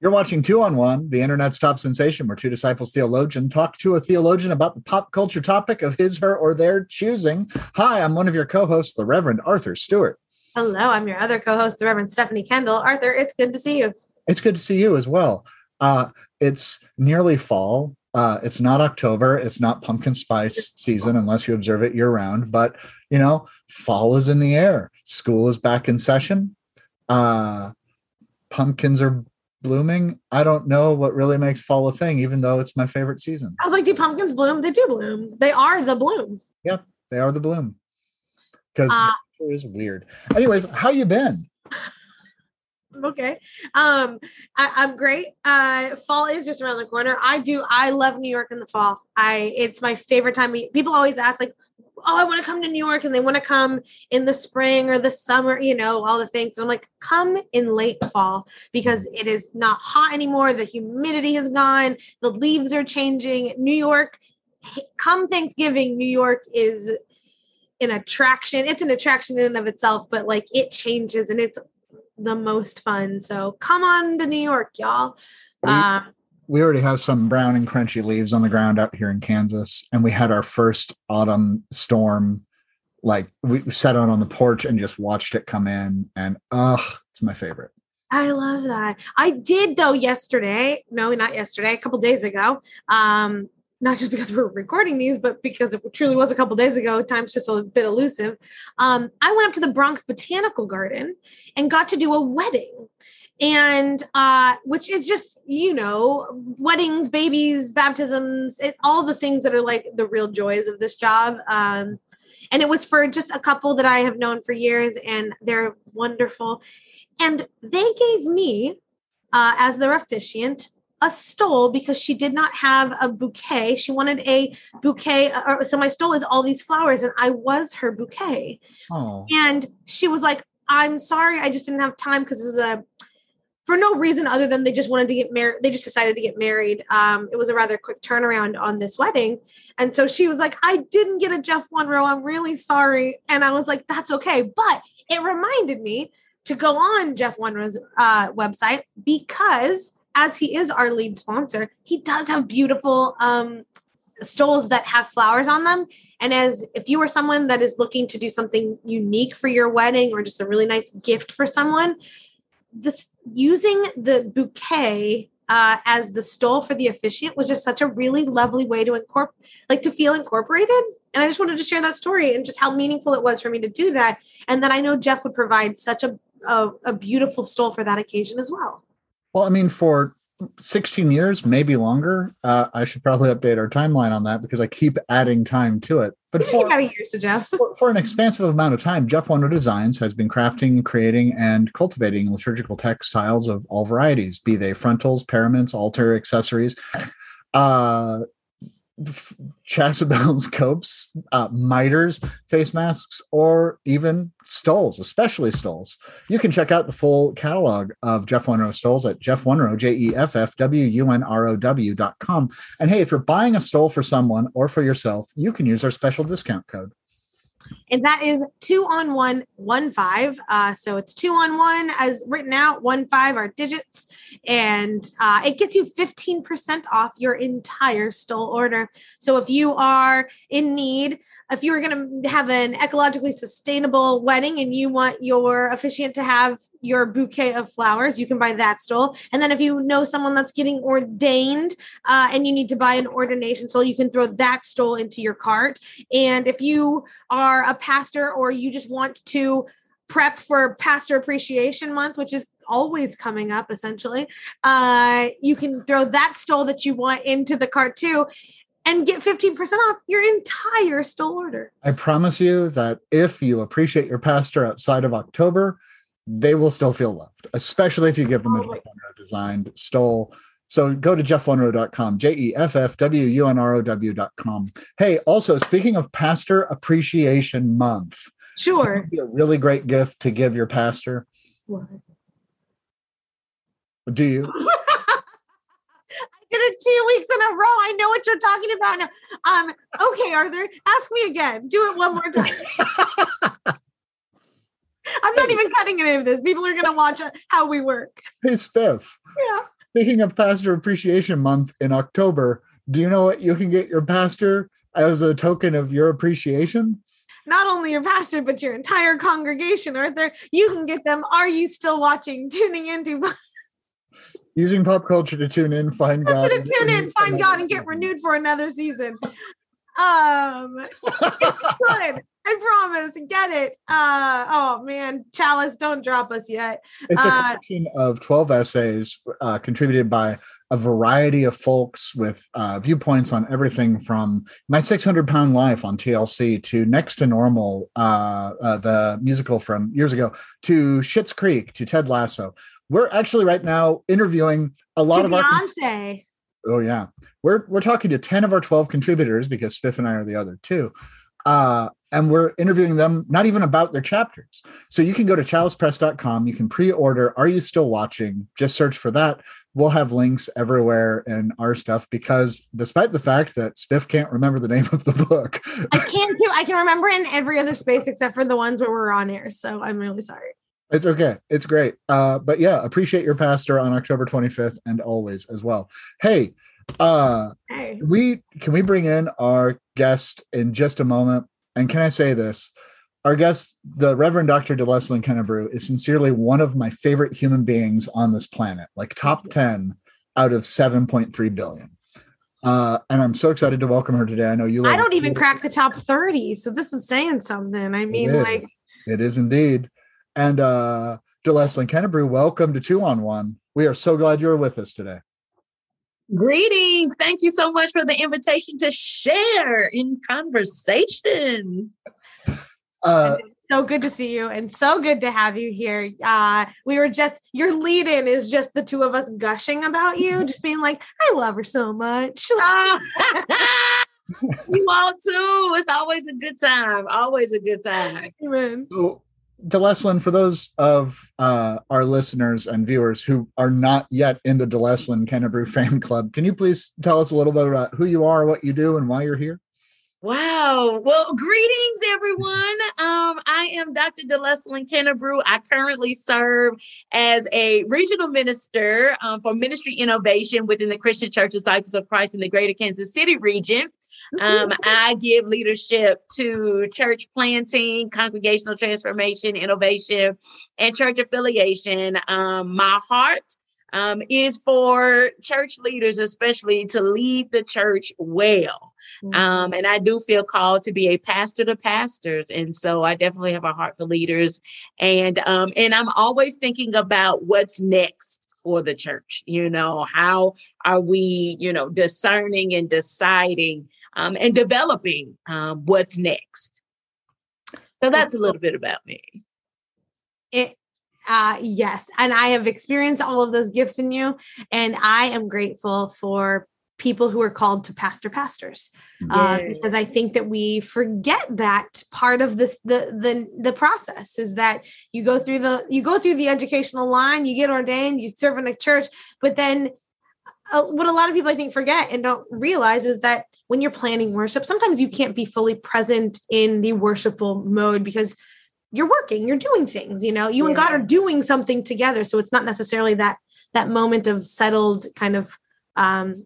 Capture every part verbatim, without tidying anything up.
You're watching Two on One, the internet's top sensation, where two disciples theologian talk to a theologian about the pop culture topic of his, her, or their choosing. Hi, I'm one of your co-hosts, the Reverend Arthur Stewart. Hello, I'm your other co-host, the Reverend Stephanie Kendall. Arthur, it's good to see you. It's good to see you as well. Uh, it's nearly fall. Uh, it's not October. It's not pumpkin spice season unless you observe it year round. But, you know, fall is in the air. School is back in session. Uh, pumpkins are blooming. I don't know what really makes fall a thing, even though it's my favorite season. I was like, do pumpkins bloom? They do bloom. They are the bloom. Yep, they are the bloom. Because uh, it is weird. Anyways, how you been? Okay. Um, I, I'm great. Uh, fall is just around the corner. I do. I love New York in the fall. I It's my favorite time. People always ask, like, oh, I want to come to New York, and they want to come in the spring or the summer, you know, all the things. So I'm like, come in late fall because it is not hot anymore. The humidity is gone. The leaves are changing. New York, come Thanksgiving, New York is an attraction. It's an attraction in and of itself, but like it changes and it's the most fun. So come on to New York, y'all. We, uh, we already have some brown and crunchy leaves on the ground out here in Kansas. And we had our first autumn storm. Like we sat out on the porch and just watched it come in. And ugh, it's my favorite. I love that. I did though yesterday. No, not yesterday. A couple days ago. Um, not just because we're recording these, but because it truly was a couple days ago. Time's just a bit elusive. Um, I went up to the Bronx Botanical Garden and got to do a wedding. And uh, which is just, you know, weddings, babies, baptisms, it, all the things that are like the real joys of this job. Um, and it was for just a couple that I have known for years, and they're wonderful. And they gave me, uh, as their officiant, a stole because she did not have a bouquet. She wanted a bouquet. Or, so my stole is all these flowers, and I was her bouquet. Oh. And she was like, I'm sorry. I just didn't have time. Cause it was a, for no reason other than they just wanted to get married. They just decided to get married. Um, it was a rather quick turnaround on this wedding. And so she was like, I didn't get a Jeff Wunrow. I'm really sorry. And I was like, that's okay. But it reminded me to go on Jeff Wunrow's uh, website because as he is our lead sponsor, he does have beautiful um, stoles that have flowers on them. And as if you are someone that is looking to do something unique for your wedding or just a really nice gift for someone, this, using the bouquet uh, as the stole for the officiant was just such a really lovely way to incorporate, like to feel incorporated. And I just wanted to share that story and just how meaningful it was for me to do that. And that I know Jeff would provide such a, a, a beautiful stole for that occasion as well. Well, I mean, for sixteen years, maybe longer, uh, I should probably update our timeline on that because I keep adding time to it. But for, years to Jeff. for, for an expansive amount of time, Jeff Wunrow Designs has been crafting, creating, and cultivating liturgical textiles of all varieties, be they frontals, paraments, altar, accessories, uh, f- chasubles, copes, uh, miters, face masks, or even stoles, especially stoles. You can check out the full catalog of Jeff Wunrow stoles at Jeff Wunrow, J E F F W U N R O W dot com. And hey, if you're buying a stole for someone or for yourself, you can use our special discount code. And that is two on one, one five. Uh, so it's two on one as written out, one five are digits. And uh, it gets you fifteen percent off your entire stole order. So if you are in need, if you were going to have an ecologically sustainable wedding and you want your officiant to have your bouquet of flowers, you can buy that stole. And then if you know someone that's getting ordained uh, and you need to buy an ordination stole, you can throw that stole into your cart. And if you are a pastor or you just want to prep for Pastor Appreciation Month, which is always coming up essentially, uh, you can throw that stole that you want into the cart too. And get fifteen percent off your entire stole order. I promise you that if you appreciate your pastor outside of October, they will still feel loved, especially if you give them a Jeff Wunrow designed stole. So go to jeff wunrow dot com, J E F F W U N R O W dot com. Hey, also, speaking of Pastor Appreciation Month. Sure. It would be a really great gift to give your pastor. What? Do you? Did it two weeks in a row. I know what you're talking about now. Um, okay, Arthur, ask me again. Do it one more time. I'm not even cutting any of this. People are going to watch how we work. Hey, Spiff. Yeah. Speaking of Pastor Appreciation Month in October, do you know what you can get your pastor as a token of your appreciation? Not only your pastor, but your entire congregation, Arthur. You can get them. Are You Still Watching? Tuning into Using pop culture to tune in, find God. To tune in, find God, and get renewed for another season. Um, it's good. I promise. Get it. Uh, oh, man. Chalice, don't drop us yet. It's a collection uh, of twelve essays uh, contributed by a variety of folks with uh, viewpoints on everything from My six hundred pound Life on T L C to Next to Normal, uh, uh, the musical from years ago, to Schitt's Creek, to Ted Lasso. We're actually right now interviewing a lot of Beyonce. Our... Oh, yeah. We're we're talking to ten of our twelve contributors, because Spiff and I are the other two. Uh, and we're interviewing them, not even about their chapters. So you can go to chalice press dot com. You can pre-order Are You Still Watching? Just search for that. We'll have links everywhere in our stuff, because despite the fact that Spiff can't remember the name of the book. I can't do. I can remember in every other space except for the ones where we're on air. So I'm really sorry. It's okay. It's great. Uh, but yeah, appreciate your pastor on October twenty-fifth and always as well. Hey, uh, hey. we can we bring in our guest in just a moment? And can I say this? Our guest, the Reverend Doctor DeLesslin Kennebrew, is sincerely one of my favorite human beings on this planet, like top ten out of seven point three billion. Uh, and I'm so excited to welcome her today. I know you. I don't even crack the top thirty. So this is saying something. I mean, it like. It is indeed. And uh, DeLesslin Kennebrew, welcome to Two on One. We are so glad you're with us today. Greetings. Thank you so much for the invitation to share in conversation. Uh, so good to see you and so good to have you here. Uh, we were just, your lead-in is just the two of us gushing about you, just being like, I love her so much. Oh. You all too. It's always a good time. Always a good time. Amen. So, DeLesslin, for those of uh, our listeners and viewers who are not yet in the DeLesslin Kennebrew fan club, can you please tell us a little bit about who you are, what you do, and why you're here? Wow. Well, greetings, everyone. Um, I am Doctor DeLesslin Kennebrew. I currently serve as a regional minister um, for ministry innovation within the Christian Church Disciples of Christ in the greater Kansas City region. Um, I give leadership to church planting, congregational transformation, innovation, and church affiliation. Um, my heart um, is for church leaders, especially to lead the church well. Um, and I do feel called to be a pastor to pastors. And so I definitely have a heart for leaders. And um, and I'm always thinking about what's next for the church. You know, how are we, you know, discerning and deciding Um, and developing um, what's next. So that's a little bit about me. It, uh, yes. And I have experienced all of those gifts in you. And I am grateful for people who are called to pastor pastors, yeah. uh, because I think that we forget that part of this, the, the, the process is that you go through the, you go through the educational line, you get ordained, you serve in a church, but then Uh, what a lot of people I think forget and don't realize is that when you're planning worship, sometimes you can't be fully present in the worshipful mode because you're working, you're doing things, you know, you yeah. and God are doing something together. So it's not necessarily that, that moment of settled kind of um,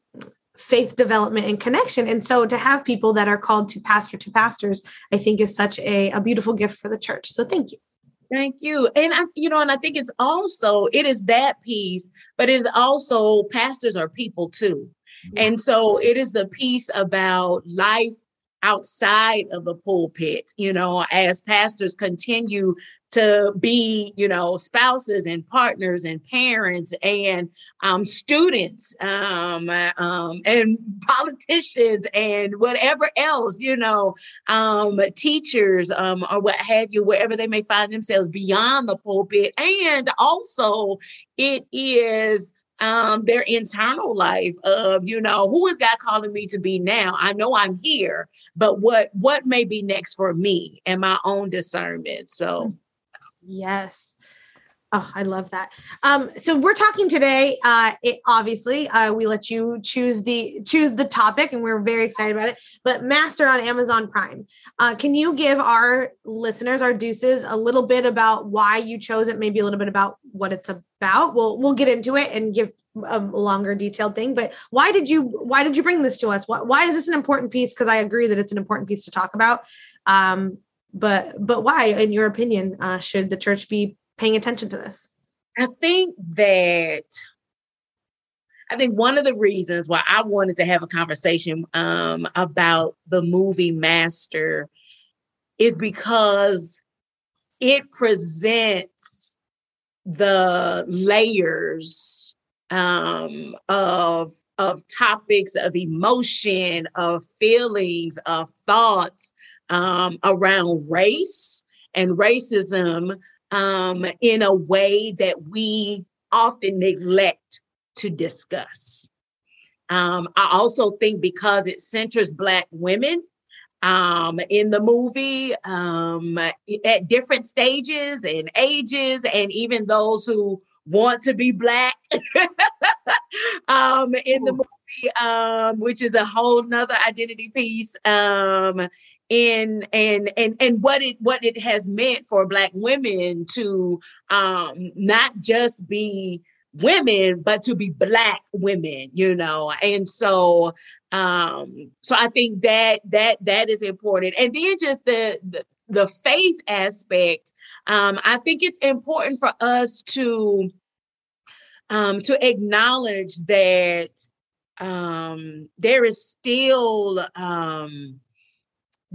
faith development and connection. And so to have people that are called to pastor to pastors, I think is such a, a beautiful gift for the church. So thank you. Thank you. And, I, you know, and I think it's also, it is that piece, but it is also pastors are people too. And so it is the piece about life outside of the pulpit, you know, as pastors continue to be, you know, spouses and partners and parents and um, students um, um, and politicians and whatever else, you know, um, teachers um, or what have you, wherever they may find themselves beyond the pulpit. And also it is um, their internal life of, you know, who is God calling me to be now? I know I'm here, but what, what may be next for me and my own discernment. So. Yes. Oh, I love that. Um, so we're talking today. Uh, it, obviously, uh, we let you choose the choose the topic, and we're very excited about it. But Master on Amazon Prime, uh, can you give our listeners, our deuces, a little bit about why you chose it? Maybe a little bit about what it's about. We'll we'll get into it and give a longer, detailed thing. But why did you why did you bring this to us? Why, why is this an important piece? Because I agree that it's an important piece to talk about. Um, but but why, in your opinion, uh, should the church be paying attention to this? I think that, I think one of the reasons why I wanted to have a conversation um, about the movie Master is because it presents the layers um, of, of topics, of emotion, of feelings, of thoughts um, around race and racism, Um, in a way that we often neglect to discuss. Um, I also think because it centers Black women um, in the movie um, at different stages and ages, and even those who want to be Black um, in the movie, um, which is a whole nother identity piece. Um, And and and and what it what it has meant for Black women to um, not just be women, but to be Black women, you know. And so, um, so I think that that that is important. And then just the the, the faith aspect. Um, I think it's important for us to um, to acknowledge that um, there is still. Um,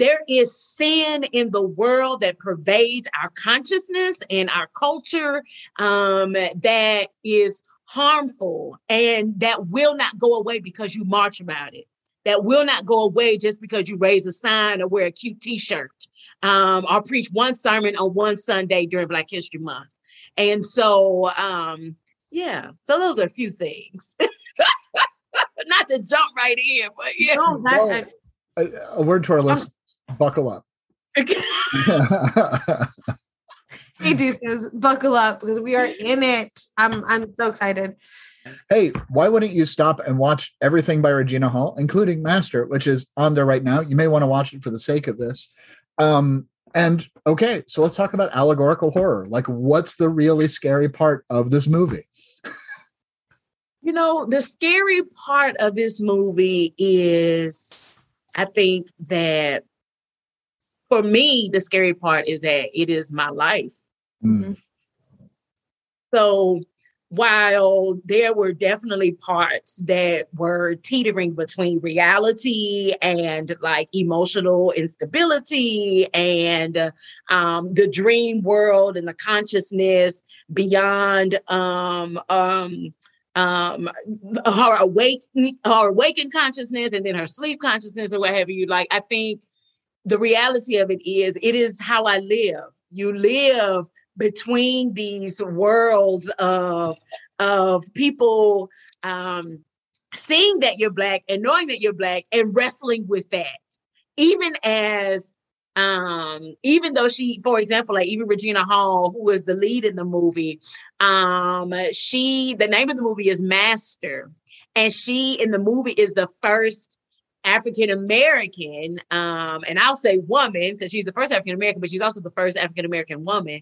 There is sin in the world that pervades our consciousness and our culture um, that is harmful and that will not go away because you march about it. That will not go away just because you raise a sign or wear a cute T-shirt um, or preach one sermon on one Sunday during Black History Month. And so, um, yeah, so those are a few things. Not to jump right in, but yeah. No, that's a, a, a word to our list. Buckle up. Hey, deuces, buckle up because we are in it. I'm I'm so excited. Hey, why wouldn't you stop and watch everything by Regina Hall, including Master, which is on there right now? You may want to watch it for the sake of this. Um, and okay, so let's talk about allegorical horror. Like, what's the really scary part of this movie? You know, the scary part of this movie is, I think that for me, the scary part is that it is my life. Mm-hmm. So while there were definitely parts that were teetering between reality and like emotional instability and um, the dream world and the consciousness beyond um, um, Um, her awake, her awakened consciousness, and then her sleep consciousness, or what have you. Like, I think the reality of it is, it is how I live. You live between these worlds of of people um, seeing that you're Black and knowing that you're Black, and wrestling with that, even as. Um, even though she, for example, like even Regina Hall, who is the lead in the movie, um, she, the name of the movie is Master. And she in the movie is the first African-American, um, and I'll say woman, because she's the first African-American, but she's also the first African-American woman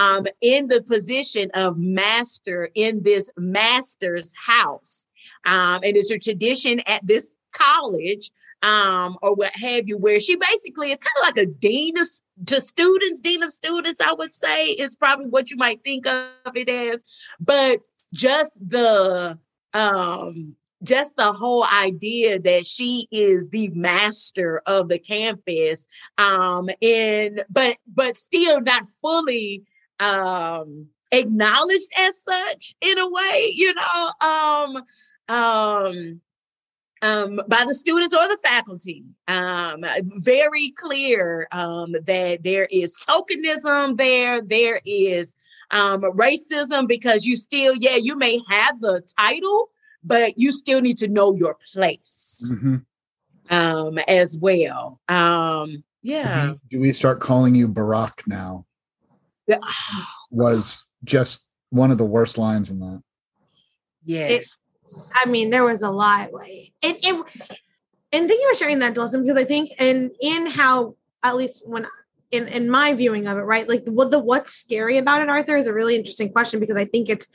um, in the position of master in this master's house. Um, and it's a tradition at this college Um, or what have you, where she basically is kind of like a dean of to students, dean of students, I would say, is probably what you might think of it as. But just the um, just the whole idea that she is the master of the campus, um, and but but still not fully um, acknowledged as such in a way, you know. Um, um, Um, by the students or the faculty. Um, very clear um, that there is tokenism there. There is um, racism because you still, yeah, you may have the title, but you still need to know your place mm-hmm. um, as well. Um, yeah. Do we start calling you Barack now? Yeah. Oh, was just one of the worst lines in that. Yes. It, I mean, there was a lot. Like, it, it, and thank you for sharing that, DeLesslin, because I think in, in how, at least when in, in my viewing of it, right, like what the what's scary about it, Arthur, is a really interesting question, because I think it's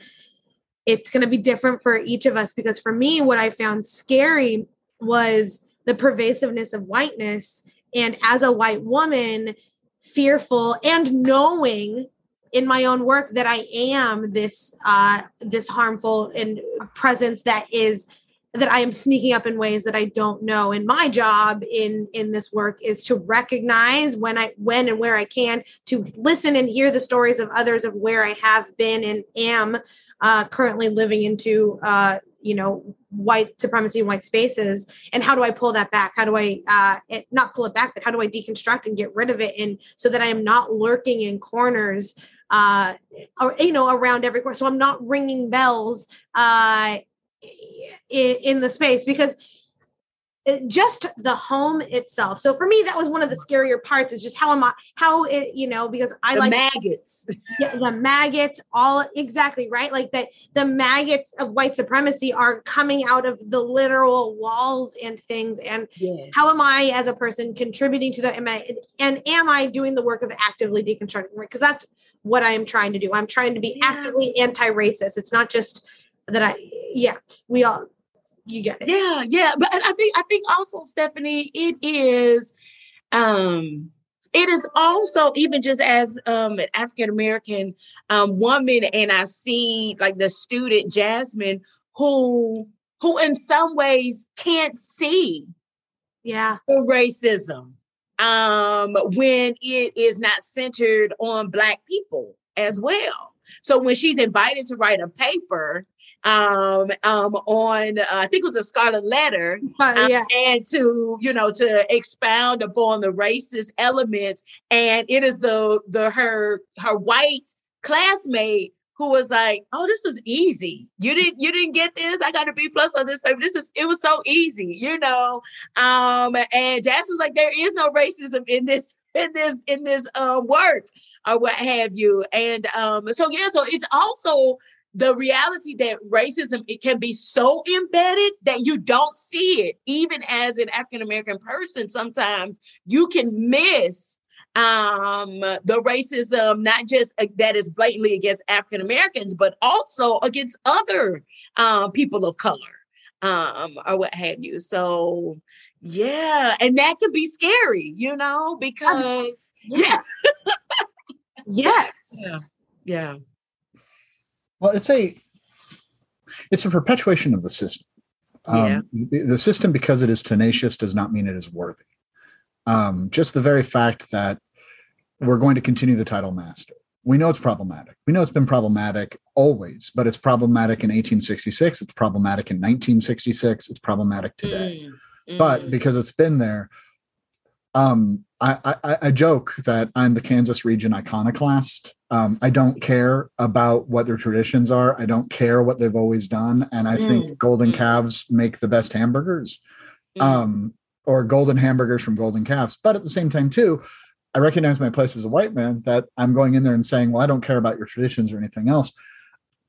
it's going to be different for each of us. Because for me, what I found scary was the pervasiveness of whiteness, and as a white woman, fearful and knowing in my own work that I am this uh, this harmful and presence that is that I am sneaking up in ways that I don't know. And my job in in this work is to recognize when I when and where I can, to listen and hear the stories of others of where I have been and am uh, currently living into uh, you know, white supremacy, white spaces. And how do I pull that back? How do I, uh, it, not pull it back, but how do I deconstruct and get rid of it? And so that I am not lurking in corners, uh, or, you know, around every corner. So I'm not ringing bells, uh, in, in the space, because it, just the home itself. So for me, that was one of the scarier parts, is just how am I, how it, you know, because I the like maggots, yeah, the maggots, all exactly right. Like that, the maggots of white supremacy are coming out of the literal walls and things. And yes. How am I as a person contributing to that? Am I, and am I doing the work of actively deconstructing? Because that's what I am trying to do. I'm trying to be yeah. actively anti-racist. It's not just that I, yeah, we all, you get it. Yeah, yeah. But I think I think also, Stephanie, it is um it is also, even just as um an African American um woman, and I see like the student Jasmine who who in some ways can't see yeah the racism um when it is not centered on Black people as well. So when she's invited to write a paper um, um, on, uh, I think it was a scarlet letter, uh, yeah. um, and to, you know, to expound upon the racist elements. And it is the, the, her, her white classmate who was like, oh, this was easy. You didn't, you didn't get this. I got a B plus on this paper. This is, it was so easy, you know? Um, and Jazz was like, there is no racism in this, in this, in this, uh, work or what have you. And, um, so, yeah, so it's also the reality that racism, it can be so embedded that you don't see it. Even as an African-American person, sometimes you can miss um, the racism, not just uh, that is blatantly against African-Americans, but also against other uh, people of color um, or what have you. So, yeah. And that can be scary, you know, because. Yeah. Yes. Yeah. Yeah. Well, it's a it's a perpetuation of the system. Um, yeah. the, the system, because it is tenacious, does not mean it is worthy. Um, just the very fact that we're going to continue the title master. We know it's problematic. We know it's been problematic always, but it's problematic in eighteen sixty-six. It's problematic in nineteen sixty-six. It's problematic today. Mm, mm. But because it's been there, um, I, I, I joke that I'm the Kansas region iconoclast. Um, I don't care about what their traditions are. I don't care what they've always done. And I mm. think golden calves make the best hamburgers, mm. um, or golden hamburgers from golden calves. But at the same time, too, I recognize my place as a white man, that I'm going in there and saying, well, I don't care about your traditions or anything else.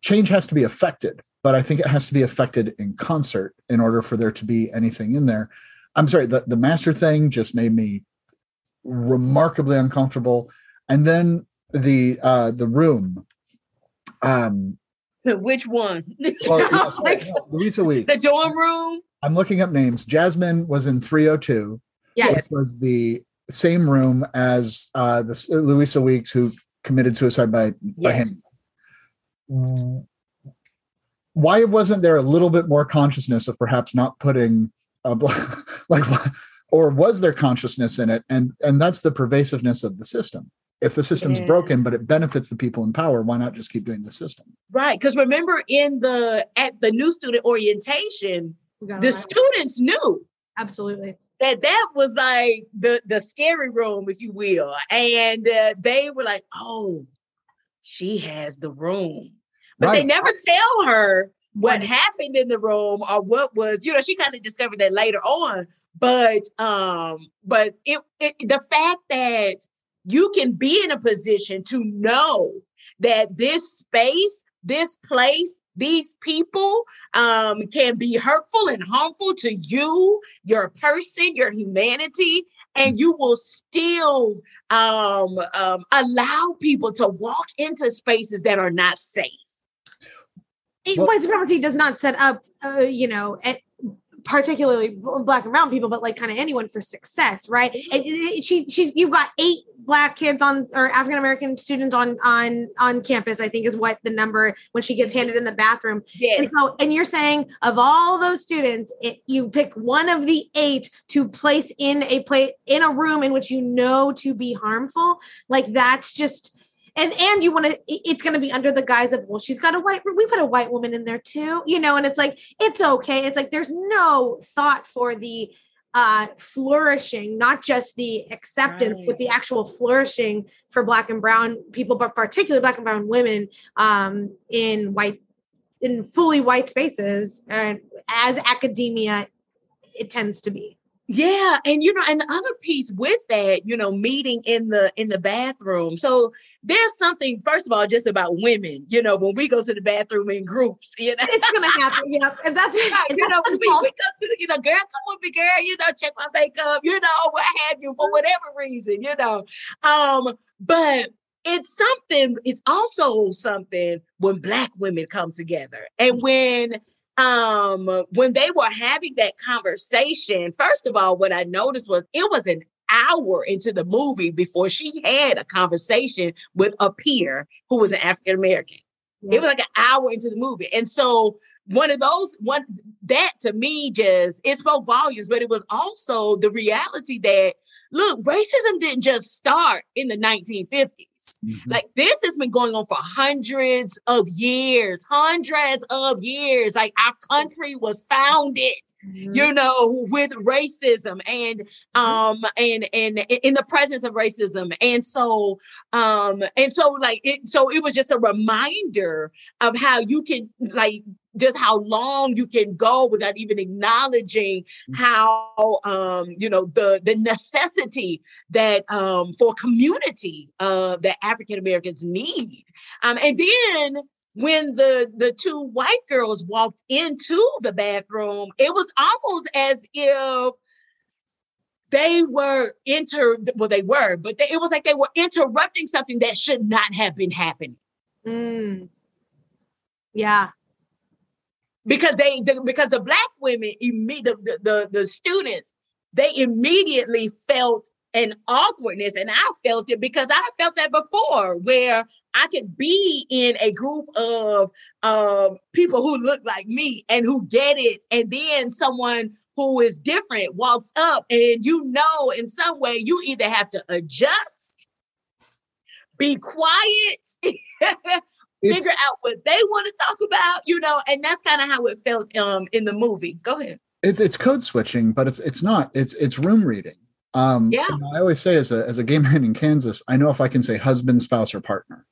Change has to be affected, but I think it has to be affected in concert in order for there to be anything in there. I'm sorry, the, the master thing just made me remarkably uncomfortable. And then the uh the room um which one well, yes, like, no, Louisa Weeks. The dorm room. I'm looking up names. Jasmine was in three oh two, yes, which was the same room as uh the uh, Louisa Weeks, who committed suicide by, yes. by him. Why wasn't there a little bit more consciousness of perhaps not putting a like, or was there consciousness in it? And and that's the pervasiveness of the system. If the system's yeah. broken, but it benefits the people in power, why not just keep doing the system? Right. Because remember, in the at the new student orientation, the right. students knew absolutely that that was like the the scary room, if you will, and uh, they were like, "Oh, she has the room," but right. they never tell her what right. happened in the room or what was, you know, she kind of discovered that later on. But um, but it, it the fact that you can be in a position to know that this space, this place, these people um, can be hurtful and harmful to you, your person, your humanity, and you will still um, um, allow people to walk into spaces that are not safe. Well, white supremacy does not set up, uh, you know, at, particularly Black and brown people, but like kind of anyone for success, right? And she, she's, you've got eight Black kids on, or African American students on, on, on campus, I think is what the number when she gets handed in the bathroom. Yes. And so, and you're saying of all those students, it, you pick one of the eight to place in a place in a room in which you know to be harmful. Like that's just. And and you want to, it's going to be under the guise of, well, she's got a white, we put a white woman in there too, you know, and it's like, it's okay. It's like, there's no thought for the uh, flourishing, not just the acceptance, right. But the actual flourishing for Black and brown people, but particularly Black and brown women um, in white, in fully white spaces, uh, as academia, it tends to be. Yeah. And, you know, and the other piece with that, you know, meeting in the in the bathroom. So there's something, first of all, just about women, you know, when we go to the bathroom in groups, you know, it's going to happen. Yeah. And that's, right, you know, we, we go to the, you know, girl, come with me, girl, you know, check my makeup, you know, what have you for whatever reason, you know, um, but. It's something, it's also something when Black women come together. And when um, when they were having that conversation, first of all, what I noticed was it was an hour into the movie before she had a conversation with a peer who was an African American. Yeah. It was like an hour into the movie. And so one of those, one that to me just, it spoke volumes, but it was also the reality that, look, racism didn't just start in the nineteen fifties. Mm-hmm. Like this has been going on for hundreds of years, hundreds of years. Like our country was founded, mm-hmm. you know, with racism and um and and in the presence of racism. And so um and so like it so it was just a reminder of how you can like just how long you can go without even acknowledging how, um, you know, the the necessity that um, for community uh, that African Americans need. Um, and then when the the two white girls walked into the bathroom, it was almost as if they were inter well, they were, but they, it was like they were interrupting something that should not have been happening. Mm. Yeah. Because they, the, because the Black women, imme- the, the the students, they immediately felt an awkwardness, and I felt it because I felt that before, where I could be in a group of uh, people who look like me and who get it, and then someone who is different walks up, and you know, in some way, you either have to adjust, be quiet. It's, figure out what they want to talk about, you know, and that's kind of how it felt um, in the movie. Go ahead. It's it's code switching, but it's it's not. It's it's room reading. Um, yeah. You know, I always say as a as a gay man in Kansas, I know if I can say husband, spouse, or partner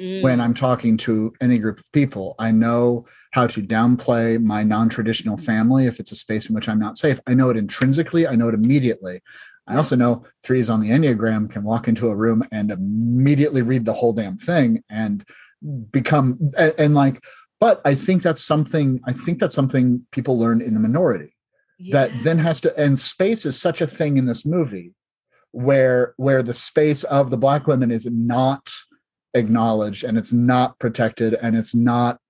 mm. when I'm talking to any group of people. I know how to downplay my non-traditional family if it's a space in which I'm not safe. I know it intrinsically. I know it immediately. I also know threes on the Enneagram can walk into a room and immediately read the whole damn thing and become and, and like, but I think that's something, I think that's something people learn in the minority yeah. that then has to, and space is such a thing in this movie where, where the space of the Black women is not acknowledged and it's not protected and it's not,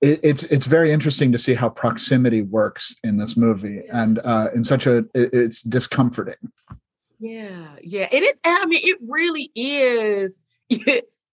it, it's, it's very interesting to see how proximity works in this movie yeah. and uh, in such a, it, it's discomforting. Yeah. Yeah. It is. I mean, it really is.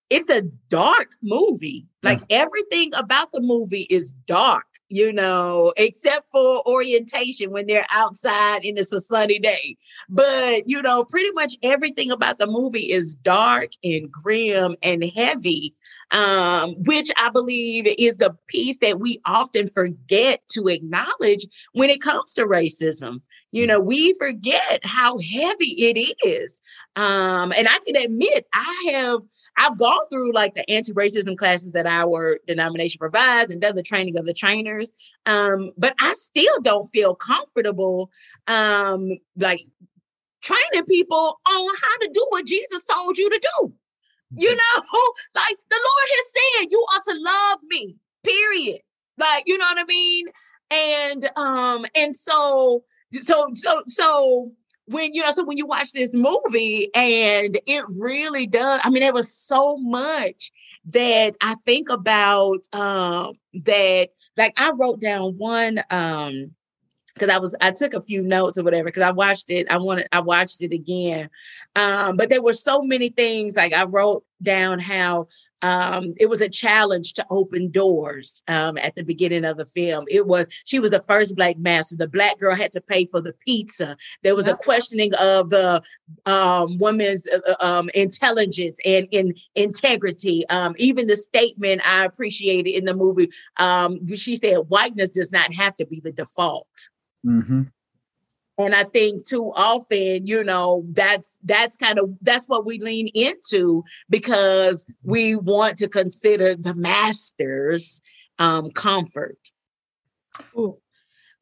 It's a dark movie. Like yeah. everything about the movie is dark, you know, except for orientation when they're outside and it's a sunny day. But, you know, pretty much everything about the movie is dark and grim and heavy, um, which I believe is the piece that we often forget to acknowledge when it comes to racism. You know, we forget how heavy it is. Um, and I can admit, I have, I've gone through like the anti-racism classes that our denomination provides and done the training of the trainers. Um, but I still don't feel comfortable, um, like training people on how to do what Jesus told you to do. You know, like the Lord has said, you ought to love me, period. Like, you know what I mean? And, um, and so, so, so, so when, you know, so when you watch this movie and it really does, I mean, there was so much that I think about, um, that, like, I wrote down one, um, Cause I was, I took a few notes or whatever, cause I watched it. I wanted, I watched it again. Um, but there were so many things, like I wrote down how um, it was a challenge to open doors um, at the beginning of the film. It was, she was the first Black master. The Black girl had to pay for the pizza. There was a questioning of the um, woman's uh, um, intelligence and in integrity. Um, even the statement I appreciated in the movie, um, she said, whiteness does not have to be the default. Mm-hmm. And I think too often, you know, that's that's kind of that's what we lean into because we want to consider the master's um, comfort. Ooh.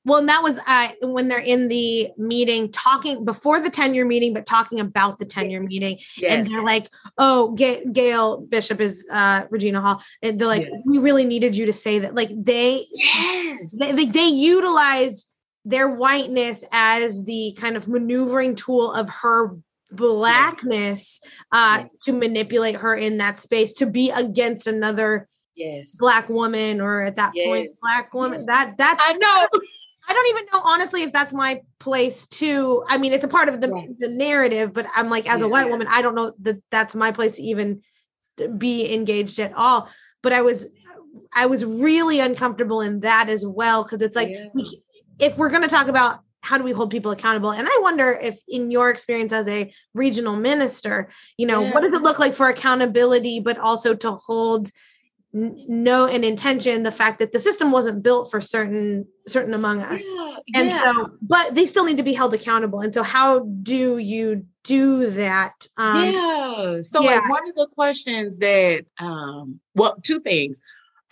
Well, and that was uh, when they're in the meeting talking before the tenure meeting, but talking about the tenure meeting. Yes. And they're like, oh, G- Gail Bishop is uh, Regina Hall. And they're like, yeah. we really needed you to say that. Like they, yes. they, they, they utilized their whiteness as the kind of maneuvering tool of her Blackness uh, yes. to manipulate her in that space, to be against another yes. Black woman, or at that yes. point, Black woman. Yes. That that's I know. I don't even know, honestly, if that's my place to, I mean, it's a part of the, right. the narrative, but I'm like, as yeah, a white yeah. woman, I don't know that that's my place to even be engaged at all. But I was, I was really uncomfortable in that as well. Cause it's like, yeah. we, if we're going to talk about how do we hold people accountable? And I wonder if in your experience as a regional minister, you know, yeah. what does it look like for accountability, but also to hold n- no and intention, the fact that the system wasn't built for certain, certain among us. Yeah. And yeah. so, but they still need to be held accountable. And so how do you do that? Um, yeah. So yeah. like one of the questions that, um, well, two things.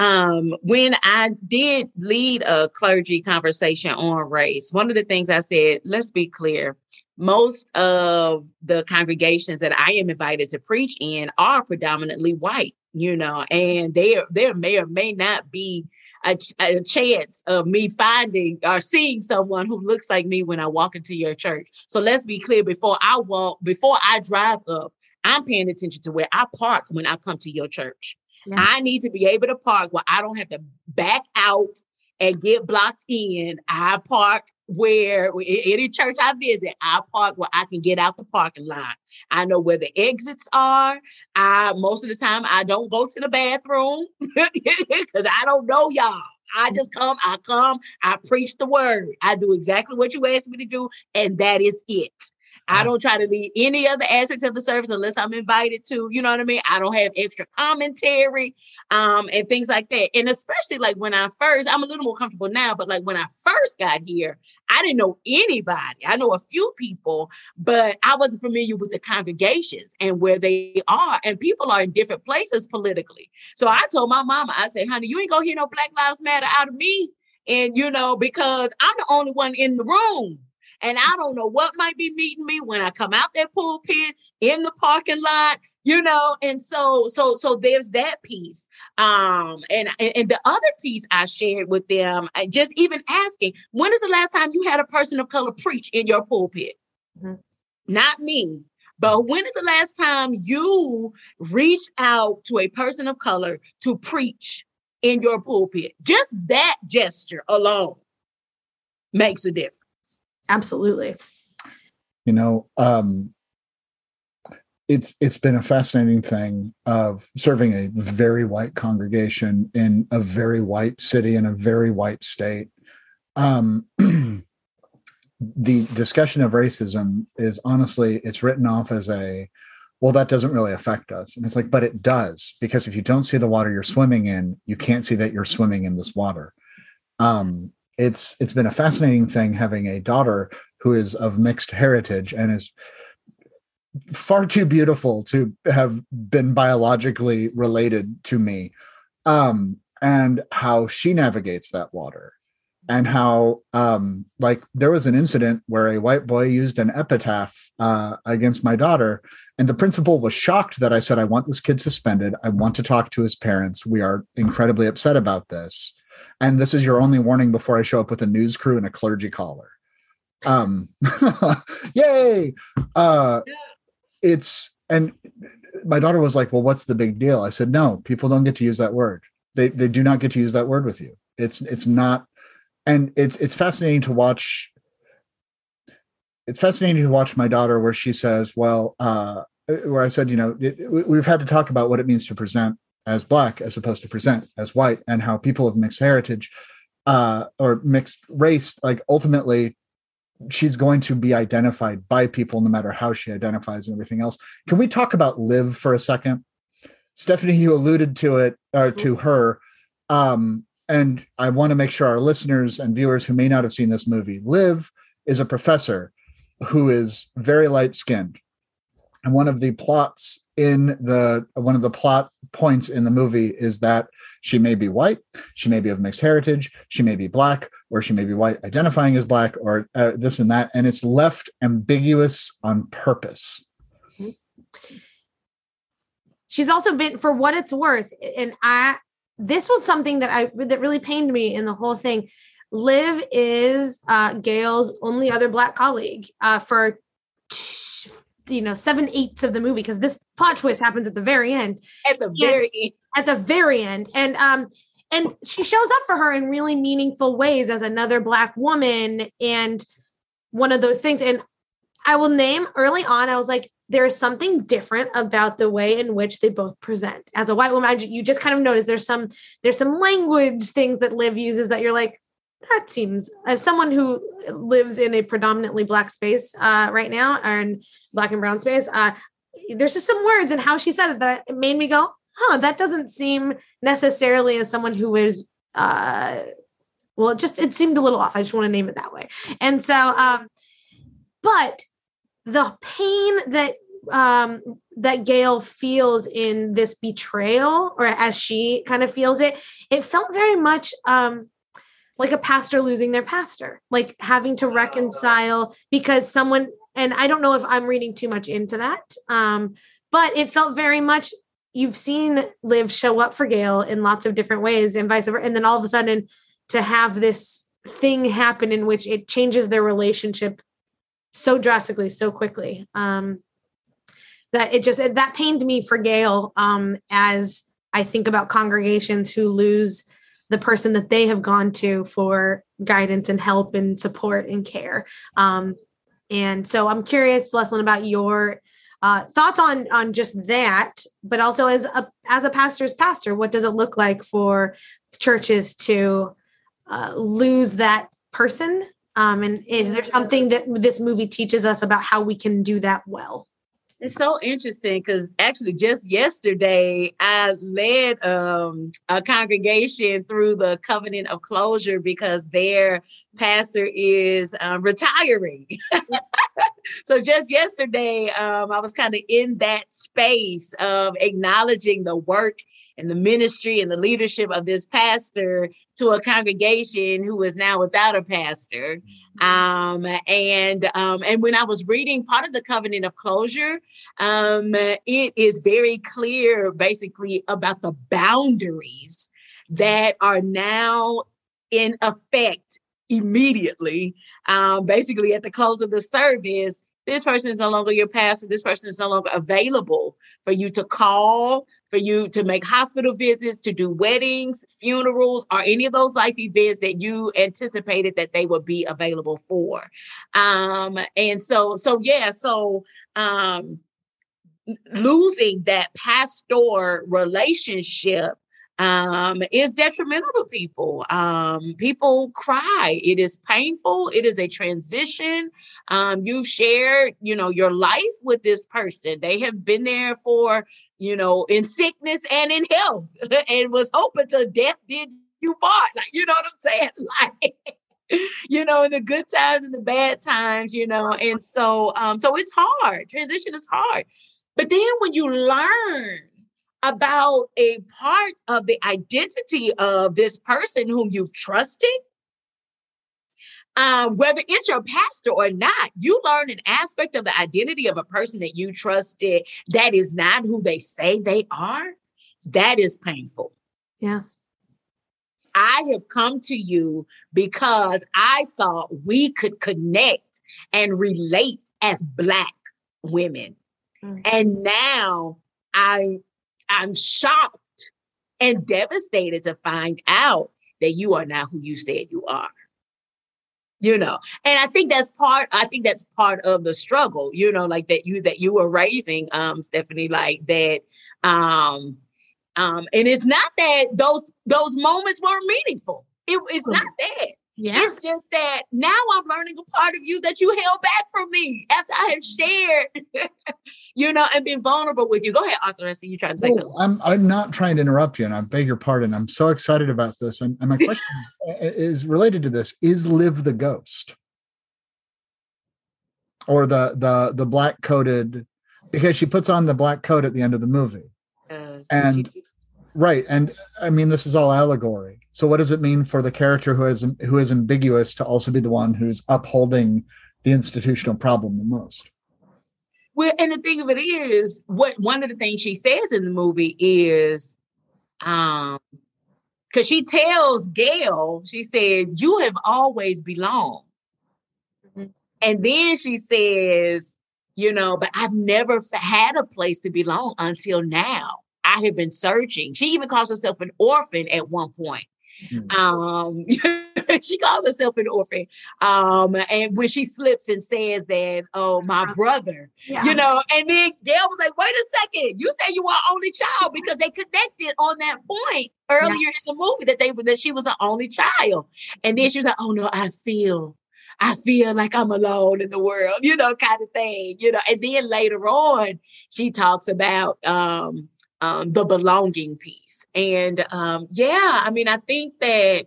Um, when I did lead a clergy conversation on race, one of the things I said, let's be clear, most of the congregations that I am invited to preach in are predominantly white, you know, and there, there may or may not be a, a chance of me finding or seeing someone who looks like me when I walk into your church. So let's be clear, before I walk, before I drive up, I'm paying attention to where I park when I come to your church. Yeah. I need to be able to park where I don't have to back out and get blocked in. I park where any church I visit, I park where I can get out the parking lot. I know where the exits are. I most of the time I don't go to the bathroom because I don't know y'all. I just come, I come, I preach the word. I do exactly what you asked me to do, and that is it. I don't try to lead any other aspect of the service unless I'm invited to, you know what I mean? I don't have extra commentary um, and things like that. And especially like when I first, I'm a little more comfortable now, but like when I first got here, I didn't know anybody. I know a few people, but I wasn't familiar with the congregations and where they are. And people are in different places politically. So I told my mama, I said, honey, you ain't gonna hear no Black Lives Matter out of me. And, you know, because I'm the only one in the room. And I don't know what might be meeting me when I come out that pulpit, in the parking lot, you know. And so, so, so there's that piece. Um, and and the other piece I shared with them, just even asking, when is the last time you had a person of color preach in your pulpit? Mm-hmm. Not me, but when is the last time you reached out to a person of color to preach in your pulpit? Just that gesture alone makes a difference. Absolutely. You know, um, it's it's been a fascinating thing of serving a very white congregation in a very white city in a very white state. Um, the discussion of racism is honestly, it's written off as a, well, that doesn't really affect us. And it's like, but it does, because if you don't see the water you're swimming in, you can't see that you're swimming in this water. Um It's it's been a fascinating thing having a daughter who is of mixed heritage and is far too beautiful to have been biologically related to me, um, and how she navigates that water. and how um, like there was an incident where a white boy used an epitaph uh, against my daughter. And the principal was shocked that I said, I want this kid suspended. I want to talk to his parents. We are incredibly upset about this. And this is your only warning before I show up with a news crew and a clergy collar. Um, yay. Uh, it's, and my daughter was like, well, what's the big deal? I said, no, people don't get to use that word. They they do not get to use that word with you. It's, it's not. And it's, it's fascinating to watch. It's fascinating to watch my daughter where she says, well, uh, where I said, you know, it, we've had to talk about what it means to present as Black as opposed to present as white, and how people of mixed heritage uh, or mixed race, like ultimately she's going to be identified by people no matter how she identifies and everything else. Can we talk about live for a second? Stephanie, you alluded to it, or to her. Um, and I want to make sure our listeners and viewers who may not have seen this movie, Liv is a professor who is very light skinned. And one of the plots in the, one of the plot points in the movie is that she may be white, she may be of mixed heritage, she may be Black, or she may be white identifying as Black, or uh, this and that. And it's left ambiguous on purpose. She's also been, for what it's worth. And I, this was something that I, that really pained me in the whole thing. Liv is uh, Gail's only other Black colleague uh, for t- you know, seven eighths of the movie, because this plot twist happens at the very end. At the very end. At the very end. And um, and she shows up for her in really meaningful ways as another Black woman, and one of those things. And I will name early on, I was like, there's something different about the way in which they both present. As a white woman, I, you just kind of notice there's some there's some language things that Liv uses that you're like, that seems, as someone who lives in a predominantly Black space uh, right now, and Black and brown space, uh, there's just some words and how she said it that it made me go, huh, that doesn't seem necessarily, as someone who is, uh, well, it just, it seemed a little off. I just want to name it that way. And so, um, but the pain that um, that Gail feels in this betrayal, or as she kind of feels it, it felt very much, um, like a pastor losing their pastor, like having to reconcile because someone, and I don't know if I'm reading too much into that, um, but it felt very much, you've seen Liv show up for Gail in lots of different ways and vice versa. And then all of a sudden to have this thing happen in which it changes their relationship so drastically, so quickly, um, that it just, that pained me for Gail, um, as I think about congregations who lose the person that they have gone to for guidance and help and support and care. Um, and so I'm curious, Leslin, about your uh, thoughts on, on just that, but also as a, as a pastor's pastor, what does it look like for churches to uh, lose that person? Um, and is there something that this movie teaches us about how we can do that well? It's so interesting because actually just yesterday I led um, a congregation through the covenant of closure because their pastor is um, retiring. So just yesterday um, I was kind of in that space of acknowledging the work and the ministry and the leadership of this pastor to a congregation who is now without a pastor. Um, and um, and when I was reading part of the covenant of closure, um, it is very clear basically about the boundaries that are now in effect immediately, um, basically at the close of the service. This person is no longer your pastor. This person is no longer available for you to call, for you to make hospital visits, to do weddings, funerals, or any of those life events that you anticipated that they would be available for. Um, and so, so yeah, so um, losing that pastor relationship Um, is detrimental to people. Um, people cry. It is painful. It is a transition. Um, you've shared, you know, your life with this person. They have been there for, you know, in sickness and in health, and was hoping till death did you part. Like, you know what I'm saying? Like, you know, in the good times and the bad times, you know, and so, um, so it's hard. Transition is hard. But then when you learn about a part of the identity of this person whom you've trusted, Um, whether it's your pastor or not, you learn an aspect of the identity of a person that you trusted that is not who they say they are. That is painful. Yeah. I have come to you because I thought we could connect and relate as Black women. Mm-hmm. And now I, I'm shocked and devastated to find out that you are not who you said you are. You know, and I think that's part, I think that's part of the struggle, you know, like that you, that you were raising, um, Stephanie, like that. Um, um, and it's not that those, those moments weren't meaningful. It, it's not that. Yeah. It's just that now I'm learning a part of you that you held back from me after I have shared, you know, and been vulnerable with you. Go ahead, Arthur. I see you trying to say oh, something. I'm I'm not trying to interrupt you, and I beg your pardon. I'm so excited about this. And, and my question is related to this. Is Liv the ghost? Or the the the black coated, because she puts on the black coat at the end of the movie. Uh, and right. And I mean, this is all allegory. So what does it mean for the character who is who is ambiguous to also be the one who's upholding the institutional problem the most? Well, and the thing of it is, what one of the things she says in the movie is, um, because she tells Gail, she said, "You have always belonged," mm-hmm. and then she says, "You know, but I've never f- had a place to belong until now. I have been searching." She even calls herself an orphan at one point. Mm-hmm. Um, she calls herself an orphan. Um, and when she slips and says that, oh, my brother, yeah. you know, and then Gail was like, wait a second, you say you were an only child, because they connected on that point earlier yeah. in the movie that they that she was an only child. And then she was like, oh no, I feel, I feel like I'm alone in the world, you know, kind of thing, you know. And then later on, she talks about, um, Um, the belonging piece. And um, yeah, I mean, I think that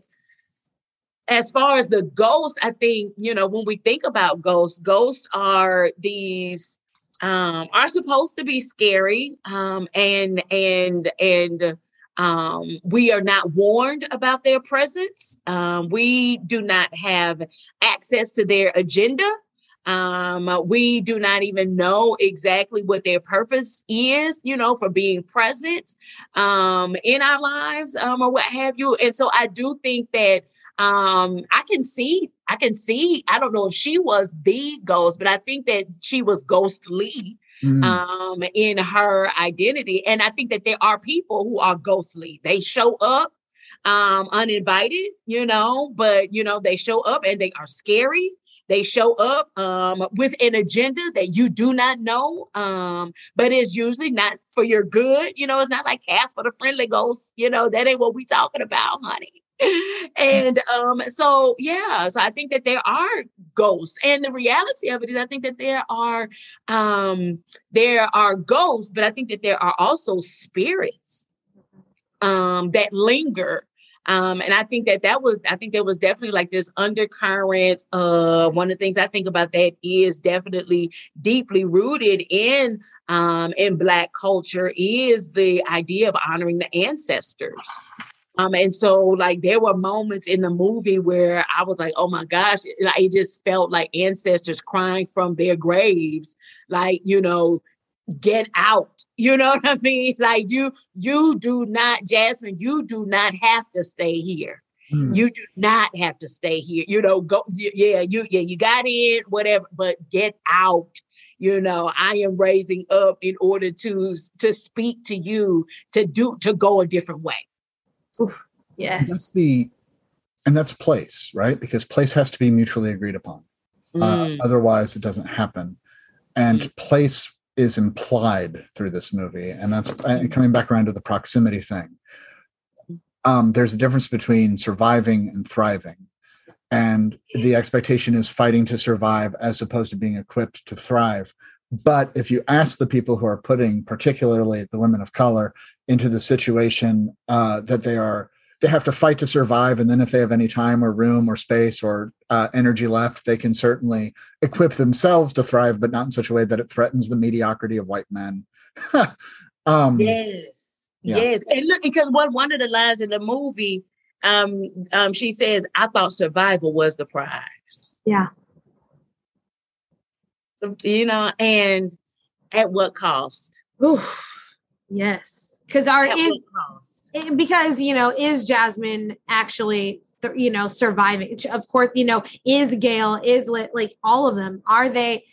as far as the ghosts, I think, you know, when we think about ghosts, ghosts are these, um, are supposed to be scary. Um, and, and, and um, we are not warned about their presence. Um, we do not have access to their agenda. Um, we do not even know exactly what their purpose is, you know, for being present, um, in our lives, um, or what have you. And so I do think that, um, I can see, I can see, I don't know if she was the ghost, but I think that she was ghostly, mm-hmm. um, in her identity. And I think that there are people who are ghostly. They show up, um, uninvited, you know, but, you know, they show up and they are scary. They show up um, with an agenda that you do not know, um, but it's usually not for your good. You know, it's not like Casper the Friendly Ghost. You know, that ain't what we talking about, honey. and um, so, yeah, so I think that there are ghosts. And the reality of it is I think that there are um, there are ghosts, but I think that there are also spirits um, that linger. Um, and I think that that was, I think there was definitely like this undercurrent of, one of the things I think about that is definitely deeply rooted in, um, in Black culture is the idea of honoring the ancestors. Um, and so like there were moments in the movie where I was like, oh my gosh, like, it just felt like ancestors crying from their graves, like, you know, get out. You know what I mean? Like you, you do not, Jasmine, you do not have to stay here. Mm. You do not have to stay here. You know, go, yeah, you, yeah, you got in, whatever, but get out. You know, I am raising up in order to, to speak to you, to do, to go a different way. Oof. Yes. That's the, and that's place, right? Because place has to be mutually agreed upon. Mm. Uh, otherwise it doesn't happen. And mm. place is implied through this movie. And that's coming back around to the proximity thing. Um, there's a difference between surviving and thriving. And the expectation is fighting to survive as opposed to being equipped to thrive. But if you ask the people who are putting, particularly the women of color, into the situation uh, that they are, they have to fight to survive. And then if they have any time or room or space or uh, energy left, they can certainly equip themselves to thrive, but not in such a way that it threatens the mediocrity of white men. um, yes. Yeah. Yes. And look, because one, one of the lines in the movie, um, um, she says, I thought survival was the prize. Yeah. So, you know, and at what cost? Oof. Yes. Because our is, it, because, you know, is Jasmine actually, th- you know, surviving? Of course, you know, is Gail, is Lit, like all of them, are they,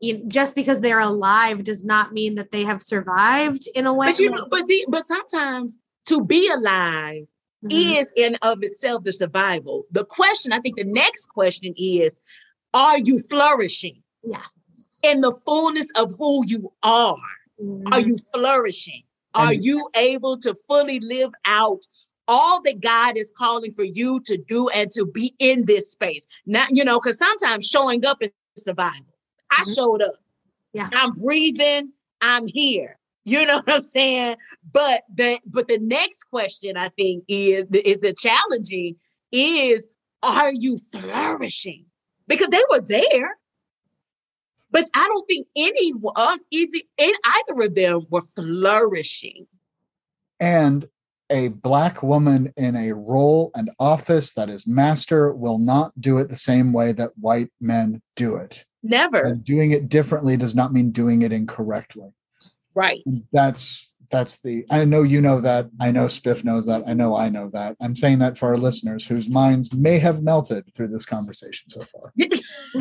you know, just because they're alive does not mean that they have survived in a way. But, you know, but, the, but sometimes to be alive mm-hmm. is in of itself the survival. The question, I think the next question is, are you flourishing? Yeah. In the fullness of who you are. Mm-hmm. Are you flourishing? Are you able to fully live out all that God is calling for you to do and to be in this space? Not, you know, because sometimes showing up is survival. I mm-hmm. showed up. Yeah. I'm breathing. I'm here. You know what I'm saying? But the but the next question I think is is the challenging is, are you flourishing? Because they were there. But I don't think any one, either, either of them were flourishing. And a Black woman in a role and office that is master will not do it the same way that white men do it. Never. And doing it differently does not mean doing it incorrectly. Right. That's that's the, I know you know that. I know Spiff knows that. I know I know that. I'm saying that for our listeners whose minds may have melted through this conversation so far. I,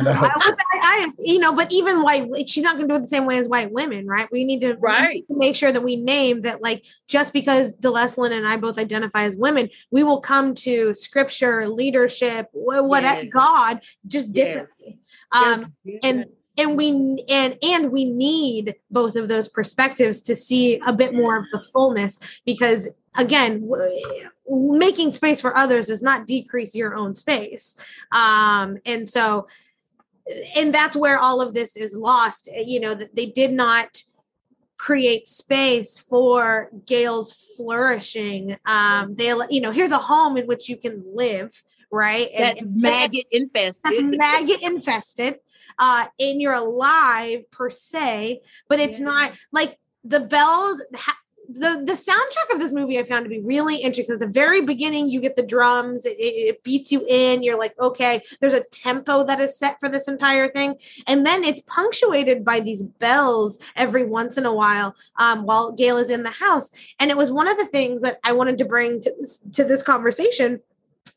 I, I, you know, but even white, she's not going to do it the same way as white women, right? We need to right. make sure that we name that, like, just because DeLesslin and I both identify as women, we will come to scripture, leadership, what yes. God, just differently. Yes. Um, yes. And And we and and we need both of those perspectives to see a bit more of the fullness, because again, w- making space for others does not decrease your own space. Um, and so, and that's where all of this is lost. You know, that they did not create space for Gail's flourishing. Um, they, you know, here's a home in which you can live, right? And, that's and, maggot and, infested. That's maggot infested. Uh, and you're alive per se, but it's yeah. not like the bells. Ha- the The soundtrack of this movie I found to be really interesting. At the very beginning, you get the drums; it, it beats you in. You're like, okay, there's a tempo that is set for this entire thing, and then it's punctuated by these bells every once in a while um, while Gail is in the house. And it was one of the things that I wanted to bring to this, to this conversation,